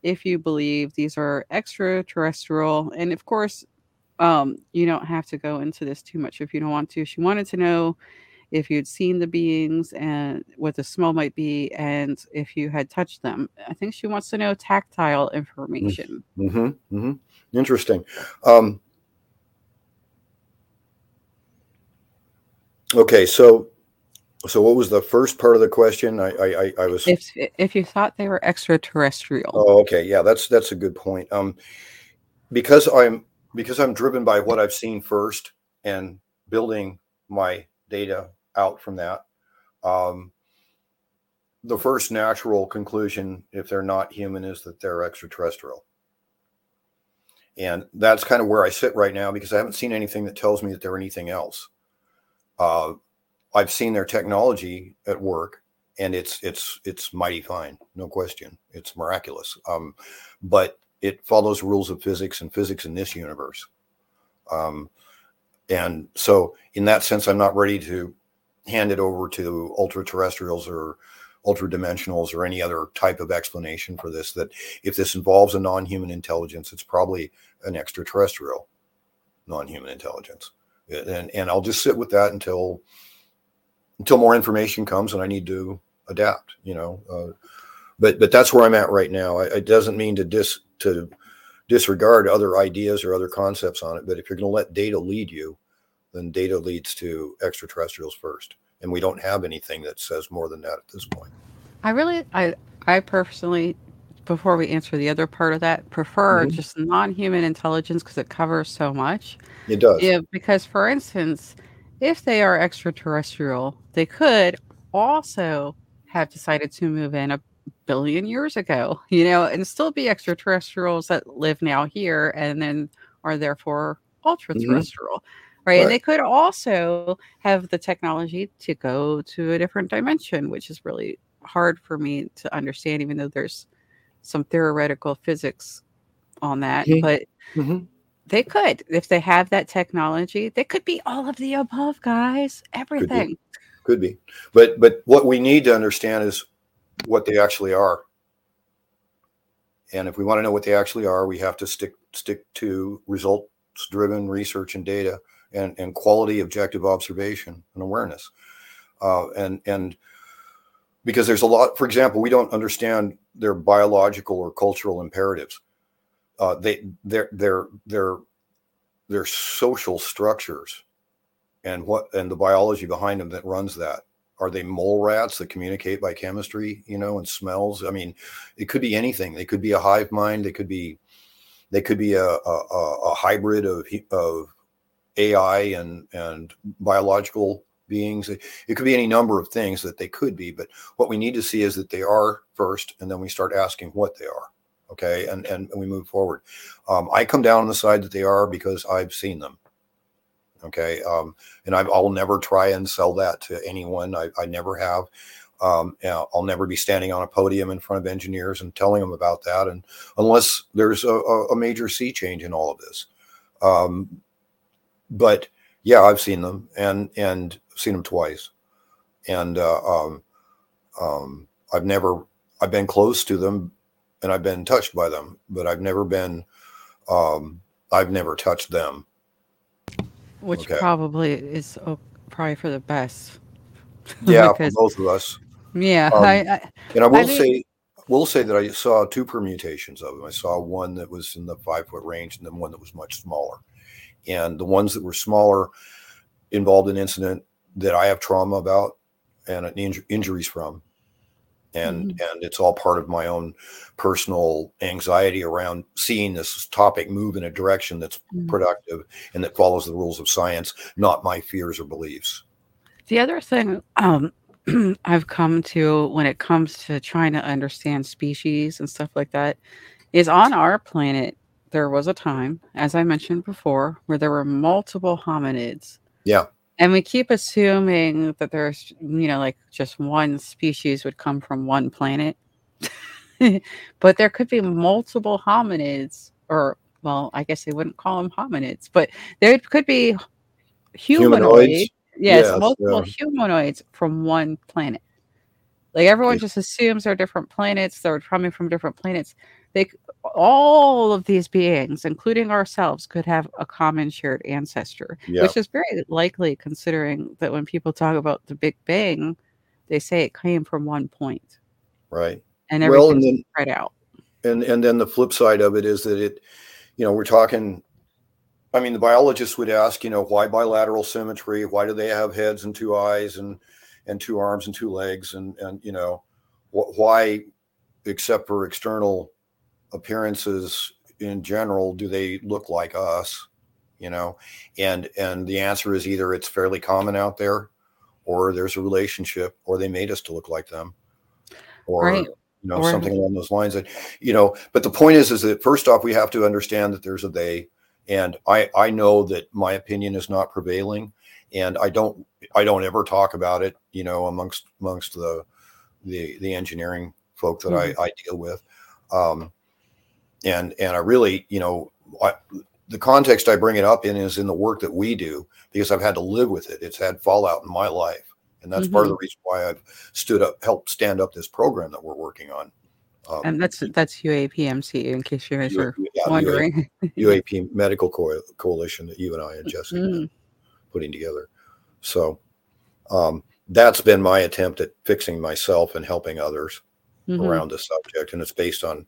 if you believe these are extraterrestrial. And of course, you don't have to go into this too much if you don't want to. She wanted to know if you'd seen the beings and what the smell might be, and if you had touched them. I think she wants to know tactile information. Mm-hmm, mm-hmm. Interesting. Okay, so what was the first part of the question? I was if you thought they were extraterrestrial. Oh, okay, yeah, that's a good point. Because I'm driven by what I've seen first and building my data out from that. The first natural conclusion, if they're not human, is that they're extraterrestrial. And that's kind of where I sit right now, because I haven't seen anything that tells me that they're anything else. I've seen their technology at work, and it's mighty fine, no question. It's miraculous. But it follows rules of physics in this universe. And so in that sense, I'm not ready to hand it over to ultra-terrestrials or ultra-dimensionals or any other type of explanation for this, that if this involves a non-human intelligence, it's probably an extraterrestrial non-human intelligence. And I'll just sit with that until more information comes and I need to adapt, you know. But that's where I'm at right now. It doesn't mean to disregard other ideas or other concepts on it, but if you're going to let data lead you, then data leads to extraterrestrials first. And we don't have anything that says more than that at this point. I personally, before we answer the other part of that, prefer just non-human intelligence, because it covers so much. It does. Yeah, because, for instance, if they are extraterrestrial, they could also have decided to move in a billion years ago, you know, and still be extraterrestrials that live now here and then are therefore ultra-terrestrial. Mm-hmm. Right. And they could also have the technology to go to a different dimension, which is really hard for me to understand, even though there's some theoretical physics on that. Mm-hmm. But they could, if they have that technology, they could be all of the above, guys. Everything. Could be. But what we need to understand is what they actually are. And if we want to know what they actually are, we have to stick to results-driven research and data. and quality objective observation and awareness. And because there's a lot, for example, we don't understand their biological or cultural imperatives. Their social structures and the biology behind them that runs that. Are they mole rats that communicate by chemistry, and smells? I mean, it could be anything. They could be a hive mind. They could be a hybrid of AI and biological beings. It could be any number of things that they could be. But what we need to see is that they are first, and then we start asking what they are. Okay, and we move forward. I come down on the side that they are because I've seen them. Okay, and I'll never try and sell that to anyone. I never have. I'll never be standing on a podium in front of engineers and telling them about that, and unless there's a major sea change in all of this. But yeah, I've seen them and seen them twice, and I've been close to them, and I've been touched by them, but I've never touched them. Which okay. probably for the best. Yeah, because, for both of us. Yeah. I will say that I saw two permutations of them. I saw one that was in the 5-foot range and then one that was much smaller. And the ones that were smaller involved an incident that I have trauma about and injuries from. And mm-hmm. and it's all part of my own personal anxiety around seeing this topic move in a direction that's mm-hmm. productive and that follows the rules of science, not my fears or beliefs. The other thing I've come to when it comes to trying to understand species and stuff like that is on our planet, there was a time, as I mentioned before, where there were multiple hominids. Yeah. And we keep assuming that there's, just one species would come from one planet. But there could be multiple hominids, or, well, I guess they wouldn't call them hominids, but there could be humanoids. Yes, multiple humanoids from one planet. Like, everyone just assumes they're different planets. They're coming from different planets. All of these beings, including ourselves, could have a common shared ancestor, which is very likely, considering that when people talk about the Big Bang, they say it came from one point. Right. And everything's spread out. And then the flip side of it is that we're talking, the biologists would ask, why bilateral symmetry? Why do they have heads and two eyes and two arms and two legs? And why, except for external appearances in general, do they look like us, and the answer is either it's fairly common out there, or there's a relationship, or they made us to look like them, or right. Something along those lines that, but the point is that first off, we have to understand that there's a they, and I know that my opinion is not prevailing, and I don't ever talk about it, amongst the engineering folk that mm-hmm. I deal with. And I really, the context I bring it up in is in the work that we do, because I've had to live with it. It's had fallout in my life. And that's mm-hmm. part of the reason why I've helped stand up this program that we're working on. And that's UAPMC, in case you guys are wondering. UAP Medical Coalition that you and I and Jessica mm-hmm. putting together. So that's been my attempt at fixing myself and helping others. Mm-hmm. around the subject, and it's based on,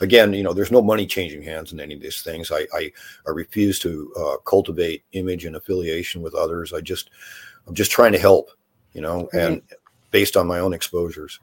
again, there's no money changing hands in any of these things. I refuse to cultivate image and affiliation with others. I'm just trying to help, right. and based on my own exposures.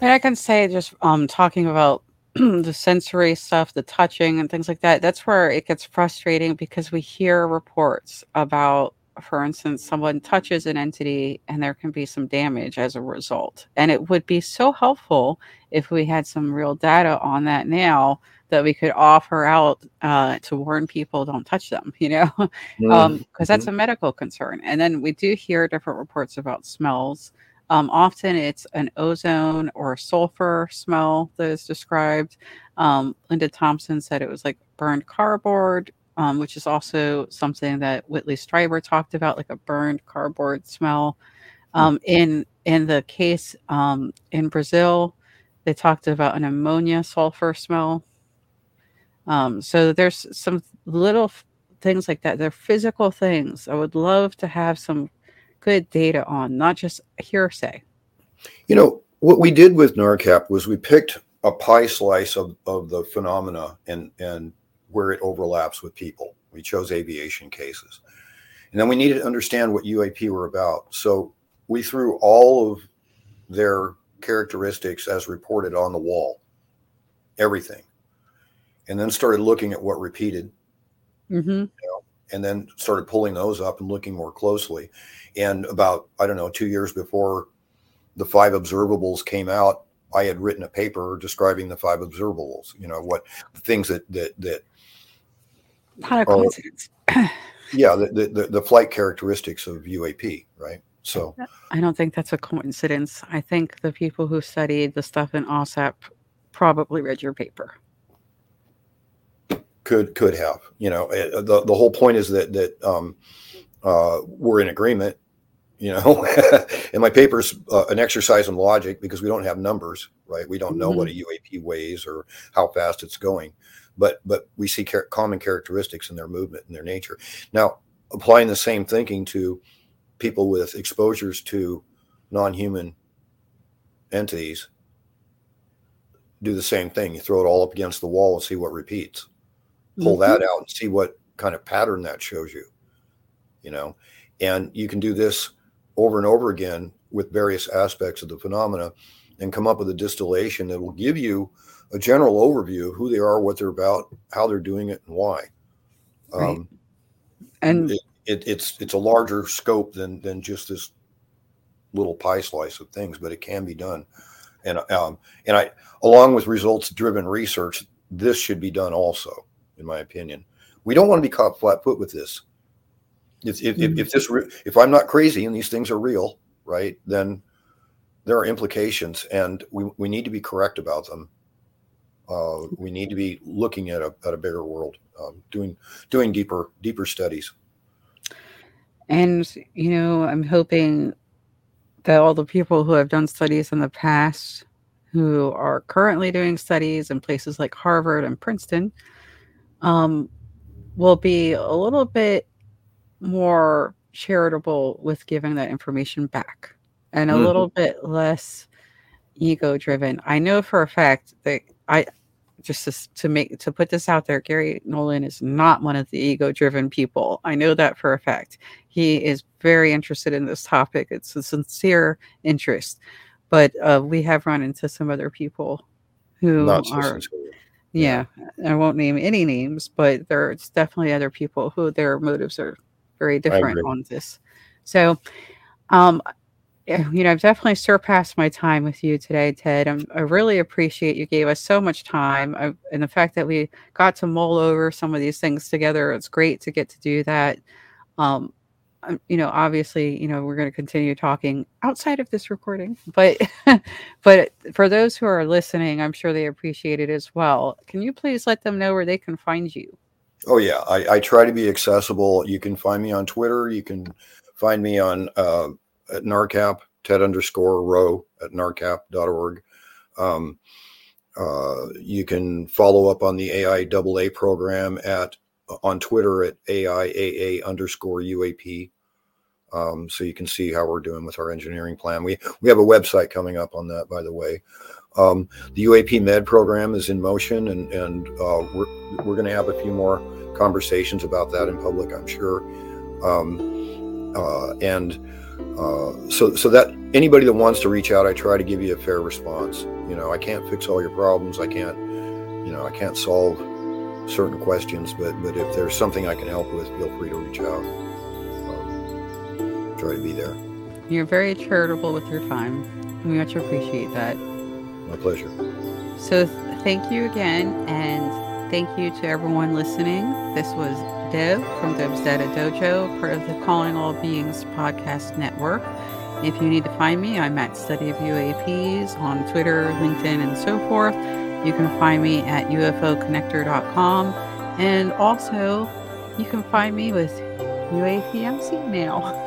And I can say, just talking about the sensory stuff, the touching and things like that, that's where it gets frustrating, because we hear reports about, for instance, someone touches an entity and there can be some damage as a result. And it would be so helpful if we had some real data on that now that we could offer out to warn people, don't touch them, because mm-hmm. that's a medical concern. And then we do hear different reports about smells. Often it's an ozone or sulfur smell that is described. Linda Thompson said it was like burned cardboard, which is also something that Whitley Strieber talked about, like a burned cardboard smell. In the case in Brazil, they talked about an ammonia sulfur smell. So there's some little things like that. They're physical things. I would love to have some good data on, not just hearsay. You know, what we did with NARCAP was we picked a pie slice of the phenomena and where it overlaps with people. We chose aviation cases. And then we needed to understand what UAP were about. So we threw all of their characteristics as reported on the wall, everything. And then started looking at what repeated, and then started pulling those up and looking more closely. And about, 2 years before the five observables came out, I had written a paper describing the five observables, what the things that not a coincidence. Yeah. The flight characteristics of UAP. Right. So I don't think that's a coincidence. I think the people who studied the stuff in OSAP probably read your paper. Could have, the whole point is that we're in agreement, and my paper's an exercise in logic because we don't have numbers, right? We don't know what a UAP weighs or how fast it's going, but we see common characteristics in their movement and their nature. Now, applying the same thinking to people with exposures to non-human entities, do the same thing. You throw it all up against the wall and see what repeats. Pull that out and see what kind of pattern that shows you, and you can do this over and over again with various aspects of the phenomena and come up with a distillation that will give you a general overview of who they are, what they're about, how they're doing it, and why. And it's a larger scope than just this little pie slice of things, but it can be done. And I, along with results-driven research, this should be done also. In my opinion, we don't want to be caught flat-footed with this. If I'm not crazy and these things are real, right? Then there are implications, and we need to be correct about them. We need to be looking at a bigger world, doing deeper studies. And I'm hoping that all the people who have done studies in the past, who are currently doing studies in places like Harvard and Princeton, will be a little bit more charitable with giving that information back and a little bit less ego driven. I know for a fact that to put this out there, Gary Nolan is not one of the ego driven people. I know that for a fact. He is very interested in this topic. It's a sincere interest, but we have run into some other people who are sincere. Yeah, I won't name any names, but there's definitely other people who their motives are very different on this. So, I've definitely surpassed my time with you today, Ted. I really appreciate you gave us so much time. And the fact that we got to mull over some of these things together, it's great to get to do that. Obviously, we're going to continue talking outside of this recording, but for those who are listening, I'm sure they appreciate it as well. Can you please let them know where they can find you? Oh yeah. I try to be accessible. You can find me on Twitter. You can find me on, at NARCAP, Ted_Rowe at narcap.org. You can follow up on the AIAA program on Twitter at AIAA_UAP. So you can see how we're doing with our engineering plan. We have a website coming up on that, by the way. The UAP Med program is in motion, and we're going to have a few more conversations about that in public, I'm sure. So that anybody that wants to reach out, I try to give you a fair response. I can't fix all your problems. I can't solve certain questions, but if there's something I can help with, feel free to reach out. Try to be there. You're very charitable with your time. We much appreciate that. My pleasure. So thank you again, and thank you to everyone listening. This was Deb from Deb's Data Dojo, part of the Calling All Beings podcast network. If you need to find me, I'm at Study of UAPs on Twitter, LinkedIn, and so forth. You can find me at ufoconnector.com, and also you can find me with UAPMC now.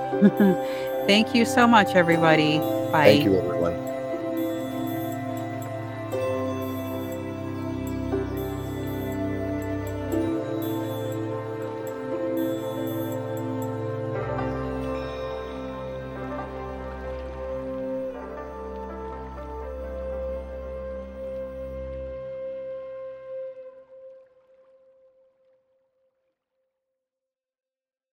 Thank you so much, everybody. Bye. Thank you, everyone.